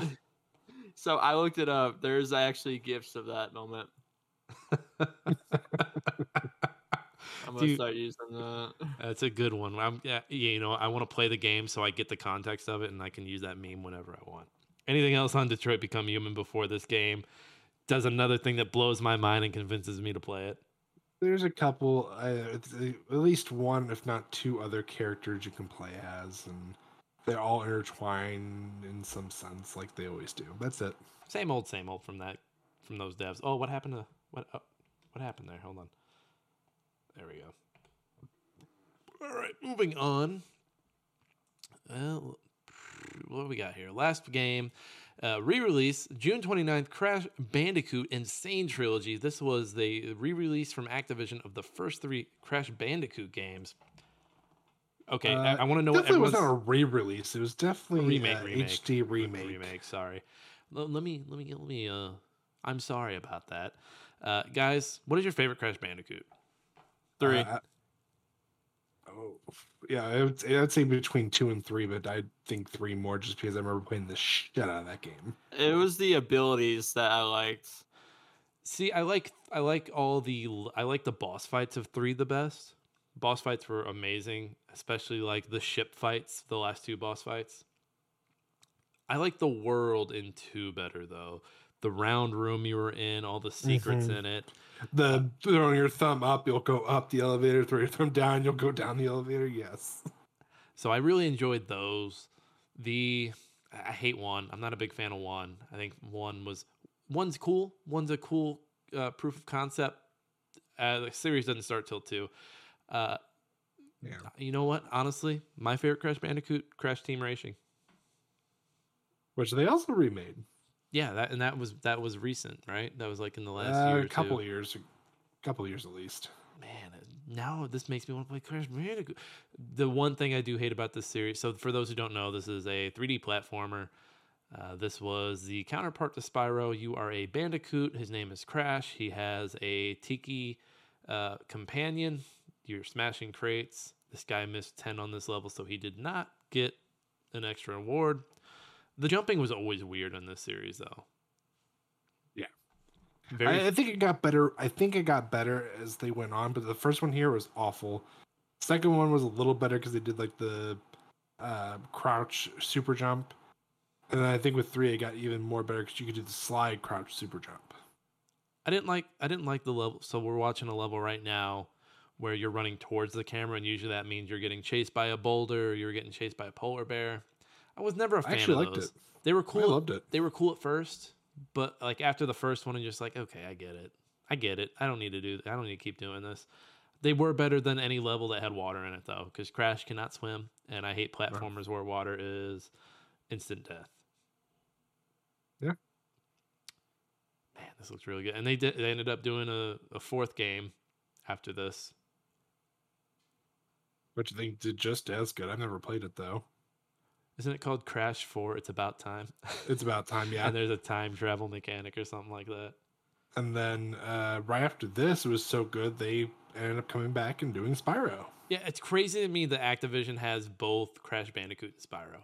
so I looked it up. There's actually GIFs of that moment. I'm gonna Dude, start using that. That's a good one. I'm, yeah, you know, I want to play the game so I get the context of it and I can use that meme whenever I want. Anything else on Detroit Become Human before this game does another thing that blows my mind and convinces me to play it? There's a couple, uh, at least one, if not two other characters you can play as, and they're all intertwined in some sense, like they always do. That's it. Same old, same old from that, from those devs. Oh, what happened to what? Oh, what happened there? Hold on. There we go. All right, moving on. Well, what do we got here? Last game. Uh, re-release June twenty-ninth, Crash Bandicoot Insane Trilogy. This was the re-release from Activision of the first three Crash Bandicoot games. Okay, uh, I, I want to know. Definitely what was not a re-release. It was definitely a remake, uh, remake, H D remake. Remake. Sorry. Let me. Let me. Let me. Uh, I'm sorry about that, uh, guys. What is your favorite Crash Bandicoot? Three. Uh, Oh, yeah, I would, I would say between two and three, but I think three more just because I remember playing the shit out of that game. It was the abilities that I liked. See, I like I like all the I like the boss fights of three the best. Boss fights were amazing, especially like the ship fights, the last two boss fights. I like the world in two better though. The round room you were in, all the secrets mm-hmm. in it. The throwing your thumb up, you'll go up the elevator. Throw your thumb down, you'll go down the elevator. Yes. So I really enjoyed those. The I hate one. I'm not a big fan of one. I think one was one's cool. One's a cool uh, proof of concept. Uh, the series doesn't start till two. Uh, yeah. You know what? Honestly, my favorite Crash Bandicoot, Crash Team Racing, which they also remade. Yeah, that and that was that was recent, right? That was like in the last uh, year, a couple two. years, a couple years at least. Man, now this makes me want to play Crash Bandicoot. The one thing I do hate about this series. So for those who don't know, this is a three D platformer. Uh, this was the counterpart to Spyro. You are a bandicoot. His name is Crash. He has a tiki uh, companion. You're smashing crates. This guy missed ten on this level, so he did not get an extra reward. The jumping was always weird in this series, though. Yeah. Very... I, I think it got better. I think it got better as they went on, but the first one here was awful. Second one was a little better because they did like the uh, crouch super jump. And then I think with three, it got even more better because you could do the slide crouch super jump. I didn't like I didn't like the level. So we're watching a level right now where you're running towards the camera, and usually that means you're getting chased by a boulder, or you're getting chased by a polar bear. I was never a fan I actually of liked those. It. They were cool. I loved it. They were cool at first, but like after the first one, I'm just like, okay, I get it. I get it. I don't need to do. I don't need to keep doing this. They were better than any level that had water in it, though, because Crash cannot swim, and I hate platformers right. where water is instant death. Yeah. Man, this looks really good. And they did. They ended up doing a, a fourth game after this. Which I think did just as good. I've never played it, though. Isn't it called Crash four? It's About Time. It's About Time, yeah. And there's a time travel mechanic or something like that. And then uh, right after this, it was so good, they ended up coming back and doing Spyro. Yeah, it's crazy to me that Activision has both Crash Bandicoot and Spyro.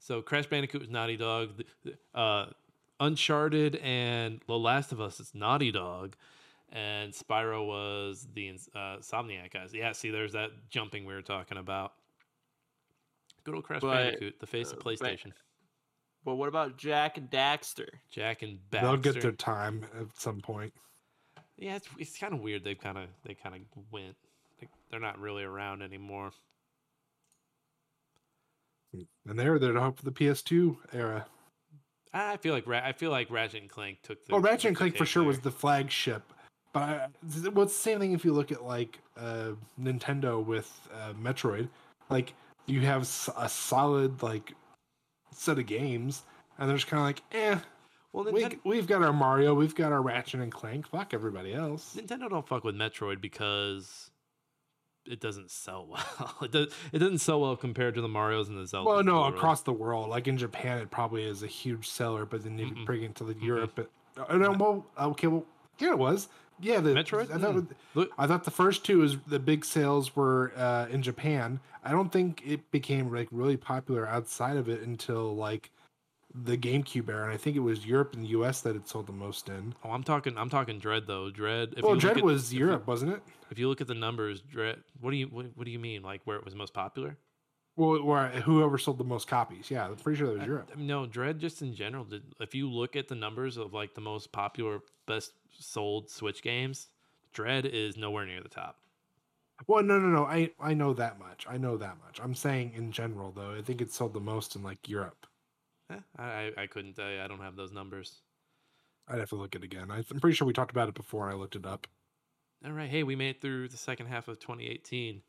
So Crash Bandicoot is Naughty Dog. Uh, Uncharted and The Last of Us is Naughty Dog. And Spyro was the uh, Insomniac guys. Yeah, see, there's that jumping we were talking about. Good old Crash but, Bandicoot, the face uh, of PlayStation. But, but what about Jack and Daxter? Jack and Daxter. They'll get their time at some point. Yeah, it's it's kind of weird. They kind of they kind of went. Like, they're not really around anymore. And they were there to help for the P S two era. I feel like I feel like Ratchet and Clank took the. Well, Ratchet and Clank for sure there. was the flagship. But I, well, it's the same thing if you look at like uh, Nintendo with uh, Metroid, like. You have a solid like set of games, and they're just kind of like, eh. Well, Nintendo- we, we've got our Mario, we've got our Ratchet and Clank. Fuck everybody else. Nintendo don't fuck with Metroid because it doesn't sell well. It does. It doesn't sell well compared to the Marios and the Zelda. Well, no, across the world, like in Japan, it probably is a huge seller. But then you Mm-mm. bring it to the mm-hmm. Europe. It, oh, no, well, okay, well, yeah, it was. Yeah, the Metroid. I thought, mm. I thought the first two is the big sales were uh, in Japan. I don't think it became like really popular outside of it until like the GameCube era, and I think it was Europe and the U S that it sold the most in. Oh, I'm talking, I'm talking Dread though. Dread. If well, you Dread at, was Europe, you, wasn't it? If you look at the numbers, Dread. What do you what, what do you mean? Like where it was most popular? Well, where whoever sold the most copies. Yeah, I'm pretty sure that was I, Europe. No, Dread just in general. Did, if you look at the numbers of like the most popular, best sold Switch games, Dread is nowhere near the top. Well, no, no, no. I, I know that much. I know that much. I'm saying in general, though, I think it sold the most in like Europe. Eh, I, I couldn't tell you. I don't have those numbers. I'd have to look it again. I'm pretty sure we talked about it before I looked it up. All right. Hey, we made it through the second half of twenty eighteen.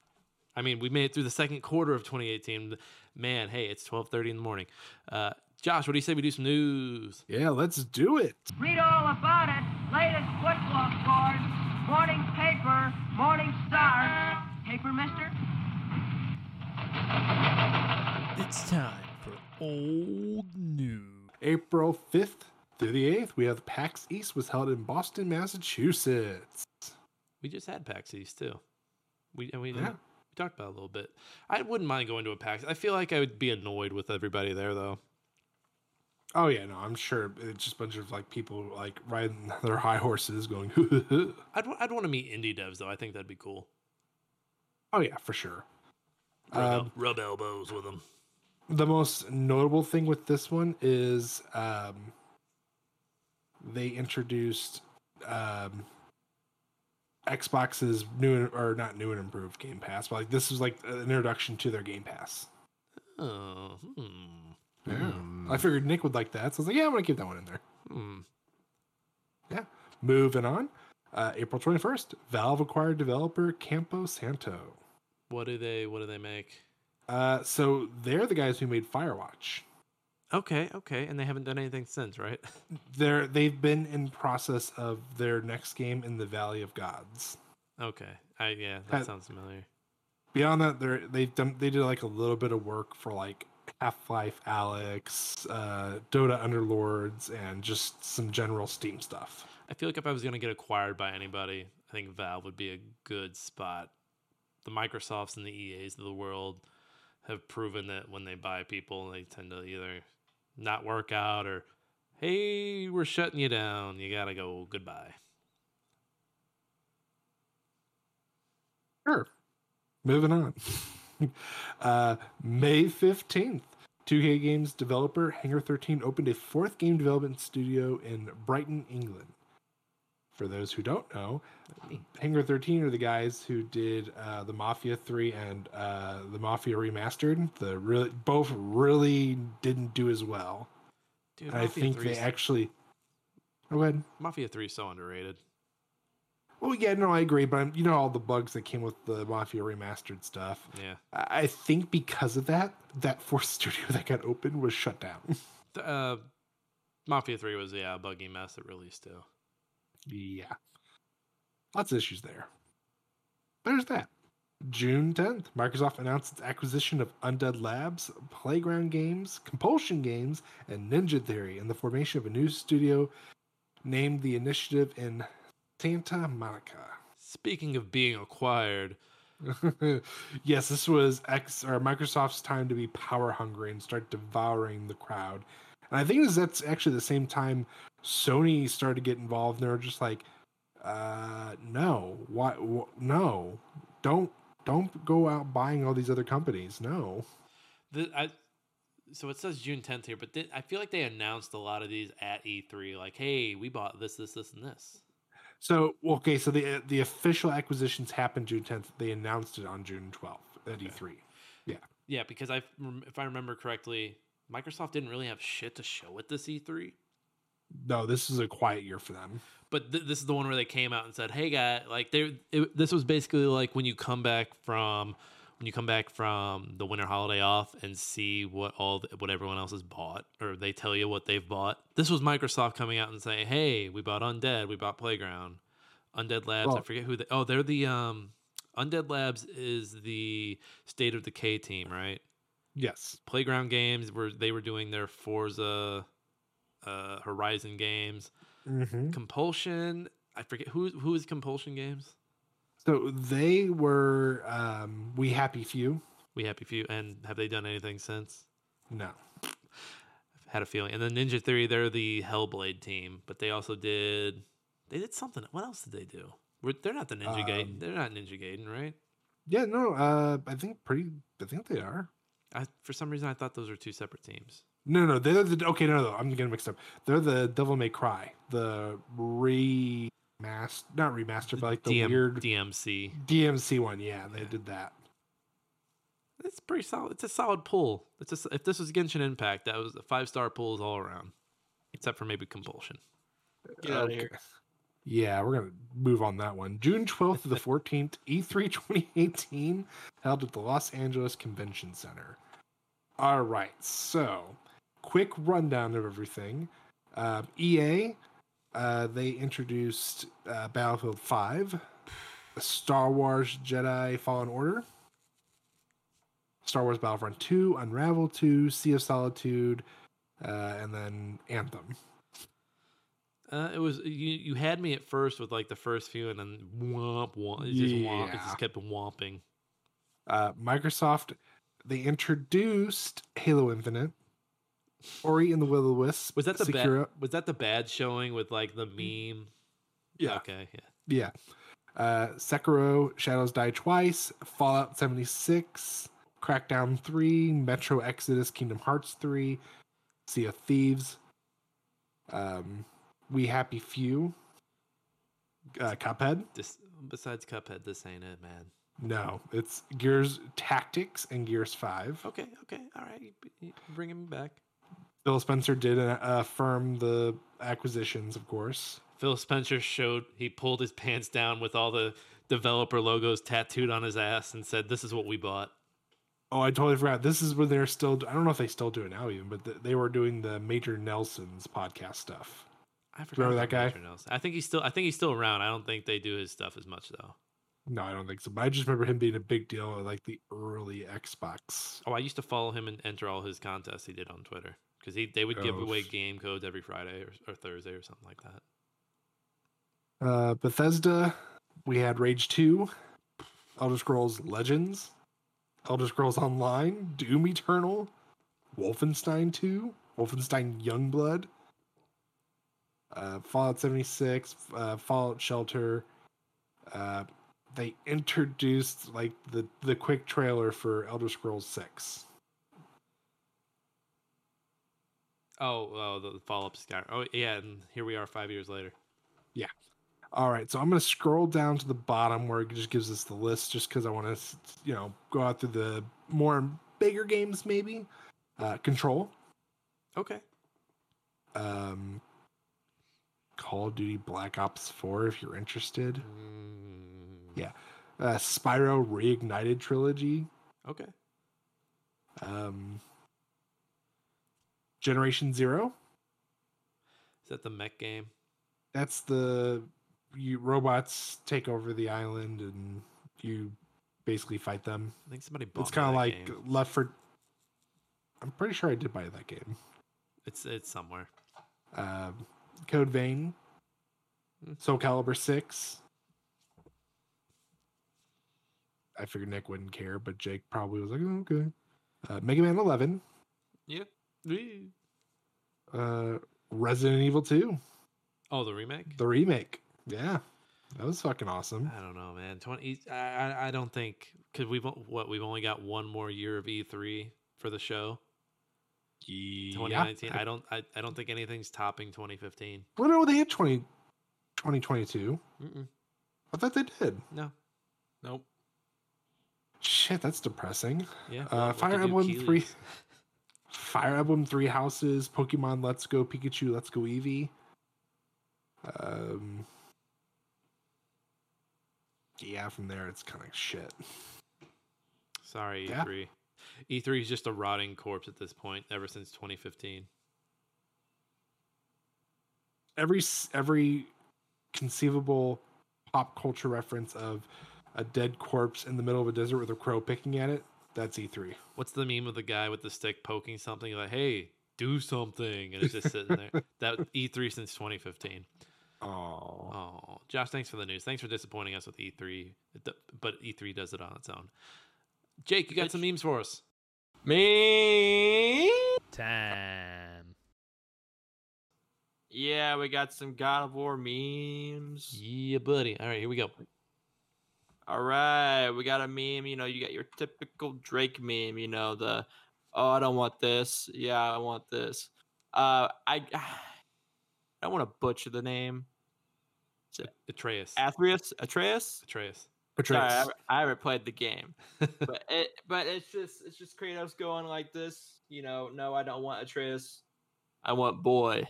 I mean, we made it through the second quarter of twenty eighteen. Man, hey, it's twelve thirty in the morning. Uh, Josh, what do you say we do some news? Yeah, let's do it. Read all about it. Latest football scores. Morning paper. Morning star. Paper, mister? It's time for old news. April fifth through the eighth, we have PAX East was held in Boston, Massachusetts. We just had PAX East, too. We and we didn't. Yeah. Talked about a little bit. I wouldn't mind going to a PAX. I feel like I would be annoyed with everybody there, though. Oh yeah, no, I'm sure it's just a bunch of like people like riding their high horses, going. I'd I'd want to meet indie devs though. I think that'd be cool. Oh yeah, for sure. Rub, um, rub elbows with them. The most notable thing with this one is um, they introduced um, Xbox's new or not new and improved Game Pass, but like this is like an introduction to their Game Pass. Oh, hmm. Yeah. Mm. I figured Nick would like that, so I was like, yeah, I'm gonna keep that one in there. Hmm. Yeah. Moving on. Uh, April twenty-first, Valve acquired developer Campo Santo. What do they what do they make? Uh, so they're the guys who made Firewatch. Okay, okay, and they haven't done anything since, right? They're they've been in process of their next game in the Valley of Gods. Okay, I yeah, that, that sounds familiar. Beyond that, they're they've done they did like a little bit of work for like Half-Life Alyx, uh, Dota Underlords, and just some general Steam stuff. I feel like if I was going to get acquired by anybody, I think Valve would be a good spot. The Microsofts and the E As of the world have proven that when they buy people, they tend to either not work out or, hey, we're shutting you down. You got to go. Goodbye. Sure. Moving on. uh, May fifteenth, two K Games developer Hangar thirteen opened a fourth game development studio in Brighton, England. For those who don't know, Hangar thirteen are the guys who did uh, the Mafia three and uh, the Mafia Remastered. The really, both really didn't do as well. Dude, I think they actually... Oh, go ahead. Mafia three is so underrated. Well, yeah, no, I agree, but I'm, you know, all the bugs that came with the Mafia Remastered stuff. Yeah. I think because of that, that fourth studio that got opened was shut down. The, uh, Mafia three was, yeah, a buggy mess that released too. Yeah. Lots of issues there. There's that. June tenth, Microsoft announced its acquisition of Undead Labs, Playground Games, Compulsion Games, and Ninja Theory in the formation of a new studio named The Initiative in Santa Monica. Speaking of being acquired, yes, this was X or Microsoft's time to be power hungry and start devouring the crowd. And I think this, that's actually the same time Sony started to get involved. They're just like, uh, no, why, wh- no, don't, don't go out buying all these other companies. No. The, I, so it says June tenth here, but th- I feel like they announced a lot of these at E three, like, hey, we bought this, this, this, and this. So, okay, so the the official acquisitions happened June tenth. They announced it on June twelfth at okay. E three. Yeah. Yeah, because I, if I remember correctly, Microsoft didn't really have shit to show at this E three. No, this is a quiet year for them. But th- this is the one where they came out and said, hey, guy, like, they, it, this was basically like when you come back from when you come back from the winter holiday off and see what all the, what everyone else has bought, or they tell you what they've bought. This was Microsoft coming out and saying, "Hey, we bought Undead, we bought Playground, Undead Labs." Oh. I forget who they. Oh, they're the um, Undead Labs is the State of Decay team, right? Yes. Playground Games were they were doing their Forza, uh, Horizon games. Mm-hmm. Compulsion. I forget who who is Compulsion Games. So they were um, We Happy Few. We Happy Few. And have they done anything since? No. I've had a feeling. And then Ninja Theory, they're the Hellblade team, but they also did... They did something. What else did they do? Were, they're not the Ninja um, Gaiden. They're not Ninja Gaiden, right? Yeah, no. Uh, I think pretty... I think they are. I, for some reason, I thought those were two separate teams. No, no. They're the... Okay, no, no. I'm getting mixed up. They're the Devil May Cry. The re... Master, not remastered, but like the D M, weird D M C D M C one. Yeah, they yeah. did that. It's pretty solid. It's a solid pull. It's a, if this was Genshin Impact, that was a five star pulls all around, except for maybe Compulsion. Get out okay. of here. Yeah, we're gonna move on that one. June twelfth to the fourteenth, E three twenty eighteen, held at the Los Angeles Convention Center. All right, so quick rundown of everything. Uh, E A. Uh, they introduced uh, Battlefield five, Star Wars Jedi Fallen Order, Star Wars Battlefront two, Unravel two, Sea of Solitude, uh, and then Anthem. Uh, it was you, you had me at first with like the first few, and then womp womp. It just, yeah. womp, it just kept whomping. Uh, Microsoft, they introduced Halo Infinite. Ori and the Will of the Wisp. Was that the bad, was that the bad showing with like the meme? Yeah. Okay. Yeah. Yeah. Uh, Sekiro, Shadows Die Twice, Fallout seventy-six, Crackdown three, Metro Exodus, Kingdom Hearts three, Sea of Thieves, um, We Happy Few, uh, Cuphead. This, besides Cuphead, this ain't it, man. No, it's Gears Tactics and Gears five. Okay. Okay. All right. Bring him back. Phil Spencer did affirm the acquisitions, of course. Phil Spencer showed, he pulled his pants down with all the developer logos tattooed on his ass and said, this is what we bought. Oh, I totally forgot. This is when they're still, I don't know if they still do it now even, but they were doing the Major Nelson's podcast stuff. I forgot. Remember that guy? Major Nelson. I think he's still, I think he's still around. I don't think they do his stuff as much though. No, I don't think so. But I just remember him being a big deal at like the early Xbox. Oh, I used to follow him and enter all his contests he did on Twitter because he they would oh. give away game codes every Friday or, or Thursday or something like that. Uh, Bethesda, we had Rage two, Elder Scrolls Legends, Elder Scrolls Online, Doom Eternal, Wolfenstein two, Wolfenstein Youngblood, uh, Fallout seventy-six, uh, Fallout Shelter. Uh, they introduced like the, the quick trailer for Elder Scrolls Six. Oh, oh, the follow-up Skyrim. Oh, yeah, and here we are five years later. Yeah. All right, so I'm going to scroll down to the bottom where it just gives us the list just because I want to, you know, go out through the more bigger games maybe. Uh, Control. Okay. Um, Call of Duty Black Ops four if you're interested. Mm. Yeah. Uh, Spyro Reignited Trilogy. Okay. Um, Generation Zero. Is that the mech game? That's the... You robots take over the island and you basically fight them. I think somebody bought It's kind of like game. Left for. I'm pretty sure I did buy that game. It's it's somewhere. Uh, Code Vein, Soul Calibur six. I figured Nick wouldn't care, but Jake probably was like, oh, "Okay." Uh, Mega Man eleven. Yeah. Uh, Resident Evil two. Oh, the remake. The remake. Yeah, that was fucking awesome. I don't know, man. Twenty. I. I, I don't think because we've what we've only got one more year of E three for the show. Yeah. twenty nineteen. I, I don't. I, I. don't think anything's topping twenty fifteen. Well, no, they had twenty twenty-two. Mm-mm. I thought they did. No. Nope. Shit, that's depressing. Yeah. Uh, Fire Emblem Three. Fire Emblem Three Houses, Pokemon Let's Go Pikachu, Let's Go Eevee. Um. Yeah, from there it's kind of shit. Sorry, yeah. E three. E three is just a rotting corpse at this point. Ever since twenty fifteen, every every conceivable pop culture reference of a dead corpse in the middle of a desert with a crow picking at it—that's E three. What's the meme of the guy with the stick poking something like, "Hey, do something," and it's just sitting there? That E three since twenty fifteen. Oh, Josh, thanks for the news. Thanks for disappointing us with E three, but E three does it on its own. Jake, you got some memes for us? Meme time. Yeah, we got some God of War memes. Yeah, buddy. All right, here we go. All right, we got a meme. You know, you got your typical Drake meme. You know, the, oh, I don't want this. Yeah, I want this. Uh, I, I don't want to butcher the name. Atreus. Atreus? Atreus? Atreus. Sorry, I, I haven't played the game, but it, but it's just it's just Kratos going like this, you know. No, I don't want Atreus. I want boy. I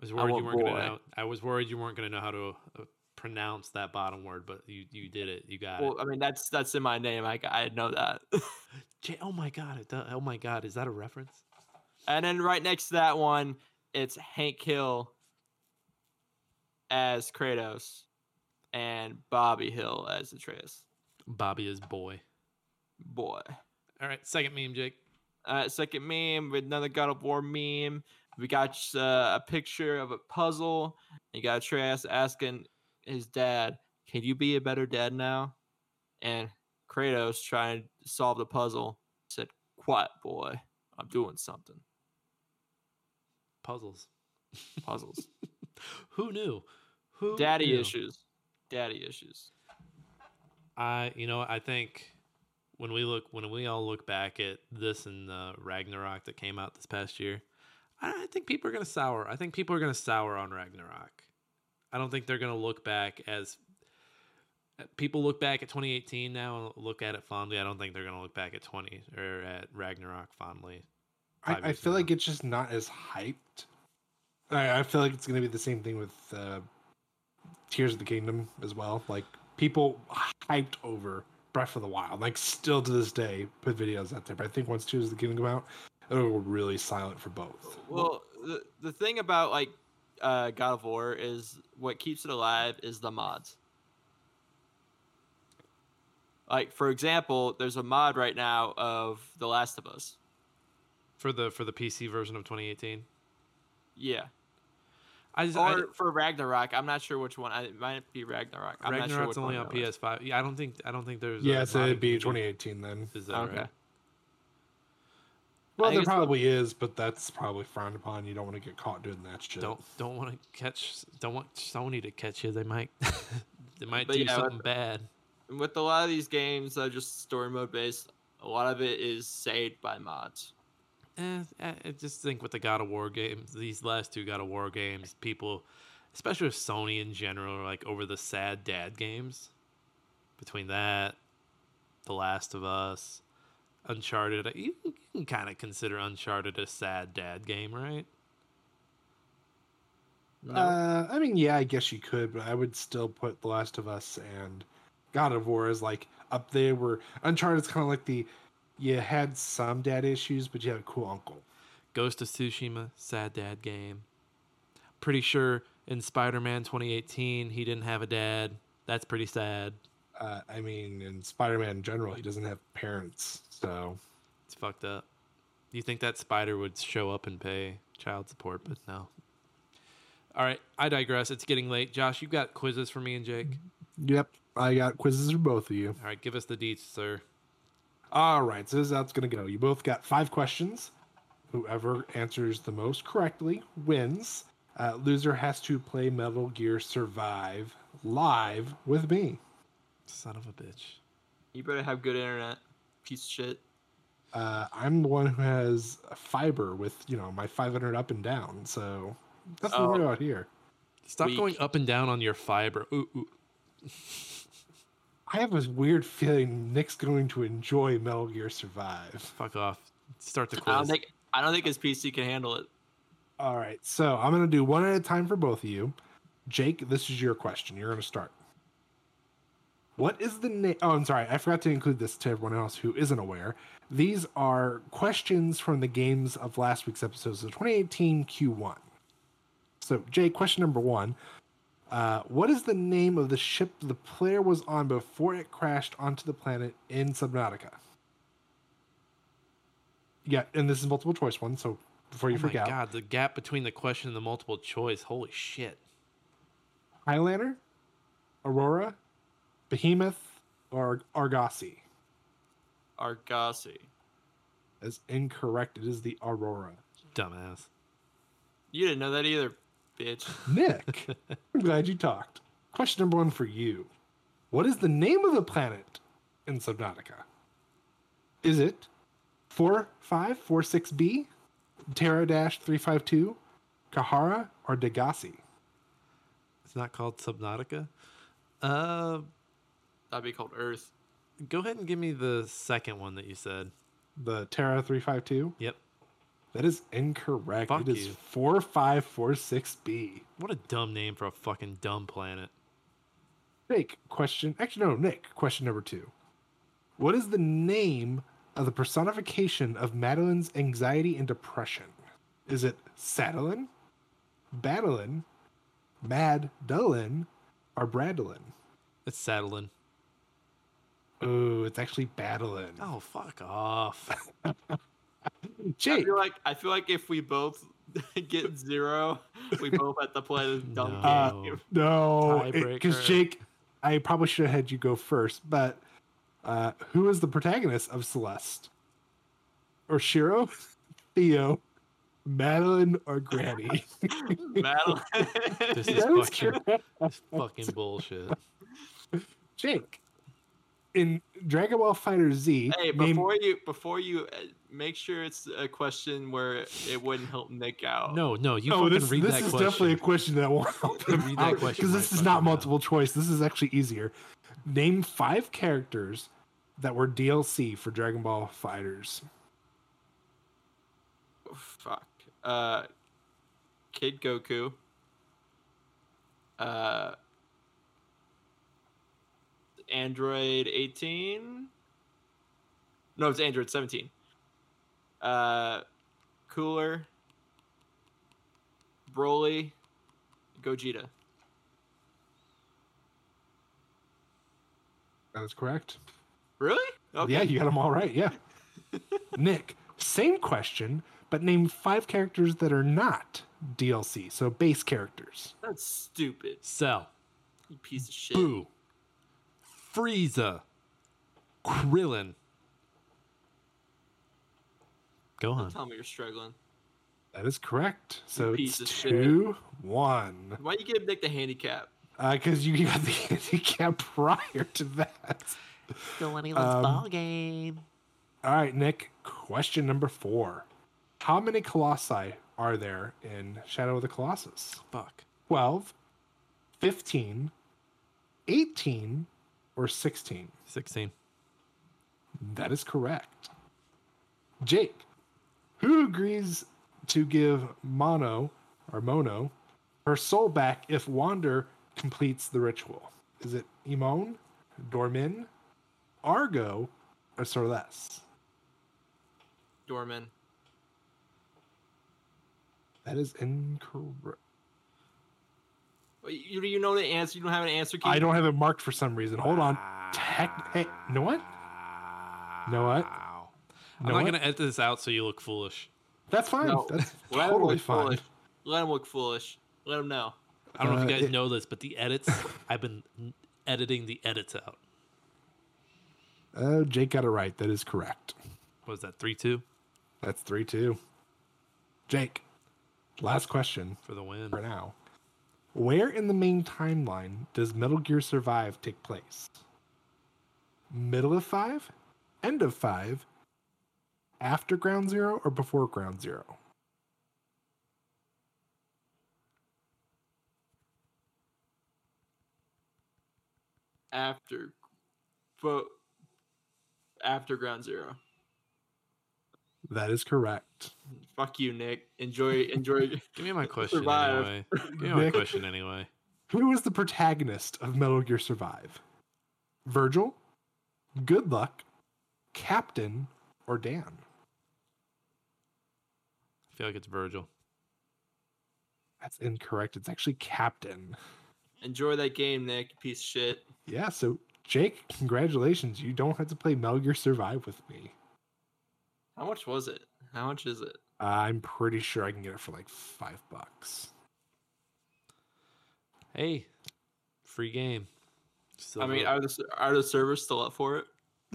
was worried I you weren't boy. gonna. Know, I was worried you weren't gonna know how to pronounce that bottom word, but you, you did it. You got well, it. Well, I mean that's that's in my name. I I know that. Jay, oh my god! It does, oh my god! Is that a reference? And then right next to that one, it's Hank Hill as Kratos. And Bobby Hill as Atreus. Bobby is boy. Boy. All right, second meme, Jake. All right, second meme with another God of War meme. We got uh, a picture of a puzzle. You got Atreus asking his dad, "Can you be a better dad now?" And Kratos trying to solve the puzzle said, "Quiet, boy. I'm doing something." Puzzles. Puzzles. Who knew? Who Daddy knew? issues. Daddy issues. I, you know, I think when we look, when we all look back at this and the Ragnarok that came out this past year, I think people are going to sour. I think people are going to sour on Ragnarok. I don't think they're going to look back as people look back at twenty eighteen now and look at it fondly. I don't think they're going to look back at twenty or at Ragnarok fondly. I, I feel now. like it's just not as hyped. I, I feel like it's going to be the same thing with, uh, Tears of the Kingdom as well. Like people hyped over Breath of the Wild. Like still to this day, put videos out there. But I think once Tears of the Kingdom come out, it'll go really silent for both. Well, the the thing about like uh, God of War is what keeps it alive is the mods. Like, for example, there's a mod right now of The Last of Us. For the for the P C version of twenty eighteen? Yeah. I just, or I, for Ragnarok, I'm not sure which one. I, it might be Ragnarok. I'm Ragnarok's not sure which only one on P S five. Yeah, I don't think I don't think there's. Yeah, so it'd be twenty eighteen then. Is that okay. right? Well, there probably like, is, but that's probably frowned upon. You don't want to get caught doing that shit. Don't don't want to catch. Don't want Sony to catch you. They might they might but do yeah, something with, bad. With a lot of these games that are just story mode based, a lot of it is saved by mods. Eh, I just think with the God of War games, these last two God of War games, people, especially with Sony in general, are like over the sad dad games. Between that, The Last of Us, Uncharted, you can kind of consider Uncharted a sad dad game, right? No? Uh, I mean, yeah, I guess you could, but I would still put The Last of Us and God of War as like up there where Uncharted's kind of like the... You had some dad issues, but you had a cool uncle. Ghost of Tsushima, sad dad game. Pretty sure in Spider-Man twenty eighteen, he didn't have a dad. That's pretty sad. Uh, I mean, in Spider-Man in general, he doesn't have parents, so... It's fucked up. You think that spider would show up and pay child support, but no. All right, I digress. It's getting late. Josh, you got quizzes for me and Jake? Yep, I got quizzes for both of you. All right, give us the deets, sir. All right, so this is how it's going to go. You both got five questions. Whoever answers the most correctly wins. Uh, loser has to play Metal Gear Survive live with me. Son of a bitch. You better have good internet, piece of shit. Uh, I'm the one who has fiber with, you know, my five hundred up and down, so that's oh. the way out here. Stop Weak. going up and down on your fiber. Ooh, ooh. I have a weird feeling Nick's going to enjoy Metal Gear Survive. Fuck off. Start the quiz. I don't think, I don't think his P C can handle it. All right. So I'm going to do one at a time for both of you. Jake, this is your question. You're going to start. What is the name? Oh, I'm sorry. I forgot to include this to everyone else who isn't aware. These are questions from the games of last week's episodes of twenty eighteen Q one. So, Jake, question number one. Uh, what is the name of the ship the player was on before it crashed onto the planet in Subnautica? Yeah, and this is multiple choice one, so before you oh freak out. Oh my god, the gap between the question and the multiple choice. Holy shit. Highlander, Aurora, Behemoth, or Argosy? Argosy. That's incorrect. It is the Aurora. Dumbass. You didn't know that either. Bitch. Nick, I'm glad you talked. Question number one for you. What is the name of the planet in Subnautica? Is it four five four six B, Terra three fifty-two, Kahara, or Degassi? It's not called Subnautica. Uh, That'd be called Earth. Go ahead and give me the second one that you said. The Terra three fifty-two? Yep. That is incorrect. Fuck it is you. four five four six B. What a dumb name for a fucking dumb planet. Nick, question... Actually, no, Nick, question number two. What is the name of the personification of Madeline's anxiety and depression? Is it Sadeline, Badeline, Mad-Dullin, or Bradeline? It's Sadeline. Ooh, it's actually Badeline. Oh, fuck off. Jake. I feel like I feel like if we both get zero, we both have to play this dumb no. game. Uh, no, because Jake, I probably should have had you go first. But uh, who is the protagonist of Celeste? Oshiro, Theo, Madeline, or Granny? Madeline. This is fucking, this fucking bullshit. Jake. In Dragon Ball Fighter Z. Hey, before name... you before you uh, make sure it's a question where it wouldn't help Nick out. No, no, you oh, fucking this, read this that question. This is definitely a question that won't help him read that out, question. Because this is not multiple out. choice. This is actually easier. Name five characters that were D L C for Dragon Ball Fighters. Oh, fuck. Uh, Kid Goku. Uh. Android eighteen? No, it's Android seventeen. Uh, Cooler, Broly, Gogeta. That is correct. Really? Okay. Yeah, you got them all right, yeah. Nick, same question, but name five characters that are not D L C, so base characters. That's stupid. Cell. You piece of shit. Boo. Frieza. Krillin. Go on. Don't tell me you're struggling. That is correct. So it's two, shit. one. Why you give Nick the handicap? Because uh, you got the handicap prior to that. Still winning this um, ball game. All right, Nick. Question number four: how many colossi are there in Shadow of the Colossus? Fuck. Twelve, fifteen, eighteen, or sixteen? Sixteen. That is correct. Jake, who agrees to give Mono or Mono her soul back if Wander completes the ritual? Is it Emon, Dormin, Argo, or Sorless? Dormin. That is incorrect. You, you know the answer. You don't have an answer key? I don't have it marked for some reason. Hold on. Tech- hey, you know what? You know what? Know I'm not going to edit this out so you look foolish. That's fine. No. That's Let totally fine. Foolish. Let him look foolish. Let him know. I don't uh, know if you guys it, know this, but the edits, I've been editing the edits out. Uh, Jake got it right. That is correct. What is that, three two? That's three two. Jake, last question. For the win. For now. Where in the main timeline does Metal Gear Survive take place? Middle of five? End of five? After Ground Zero or before Ground Zero? After, but after Ground Zero. That is correct. Fuck you, Nick. Enjoy, enjoy. Give me my question Survive. anyway. Give me Nick, my question anyway. Who is the protagonist of Metal Gear Survive? Virgil, Good Luck, Captain, or Dan? I feel like it's Virgil. That's incorrect. It's actually Captain. Enjoy that game, Nick, piece of shit. Yeah, so Jake, congratulations. You don't have to play Metal Gear Survive with me. How much was it? How much is it? Uh, I'm pretty sure I can get it for like five bucks. Hey, free game. Silver. I mean, are the are the servers still up for it?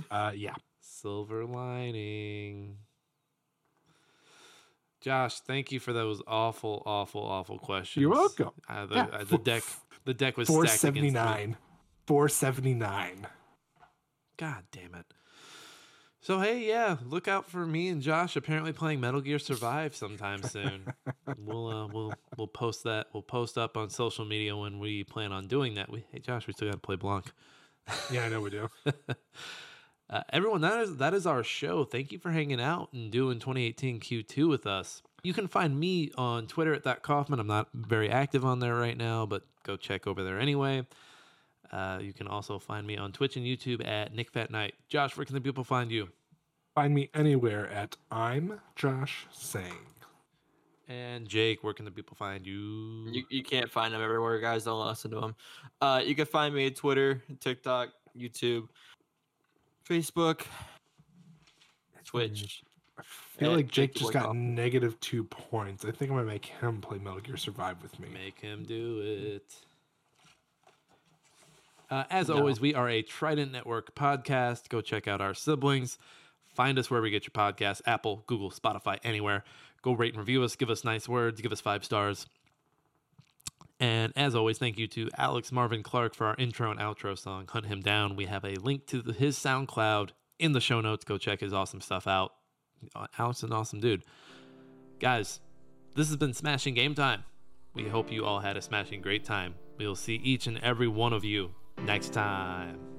Uh, yeah. Silver lining. Josh, thank you for those awful, awful, awful questions. You're welcome. Uh, the, yeah. uh, the deck, the deck was four seventy nine. Four seventy nine. God damn it. So hey, yeah, look out for me and Josh apparently playing Metal Gear Survive sometime soon. we'll uh, we'll we'll post that. We'll post up on social media when we plan on doing that. We hey Josh, we still got to play Blanc. Yeah, I know we do. Uh, everyone, that is that is our show. Thank you for hanging out and doing twenty eighteen Q two with us. You can find me on Twitter at that Kaufman. I'm not very active on there right now, but go check over there anyway. Uh, you can also find me on Twitch and YouTube at Nick Fat Knight. Josh, where can the people find you? Find me anywhere at I'm Josh Sang. And Jake, where can the people find you? You, you can't find them everywhere, guys. Don't listen to them. Uh, you can find me at Twitter, TikTok, YouTube, Facebook, Twitch. I feel like Jake just got negative two points. I think I'm going to make him play Metal Gear Survive with me. Make him do it. Uh, as no. always, we are a Trident Network podcast. Go check out our siblings. Find us wherever you get your podcasts. Apple, Google, Spotify, anywhere. Go rate and review us. Give us nice words. Give us five stars. And as always, thank you to Alex Marvin Clark for our intro and outro song, Hunt Him Down. We have a link to the, his SoundCloud in the show notes. Go check his awesome stuff out. Alex is an awesome dude. Guys, this has been Smashing Game Time. We hope you all had a smashing great time. We'll see each and every one of you next time.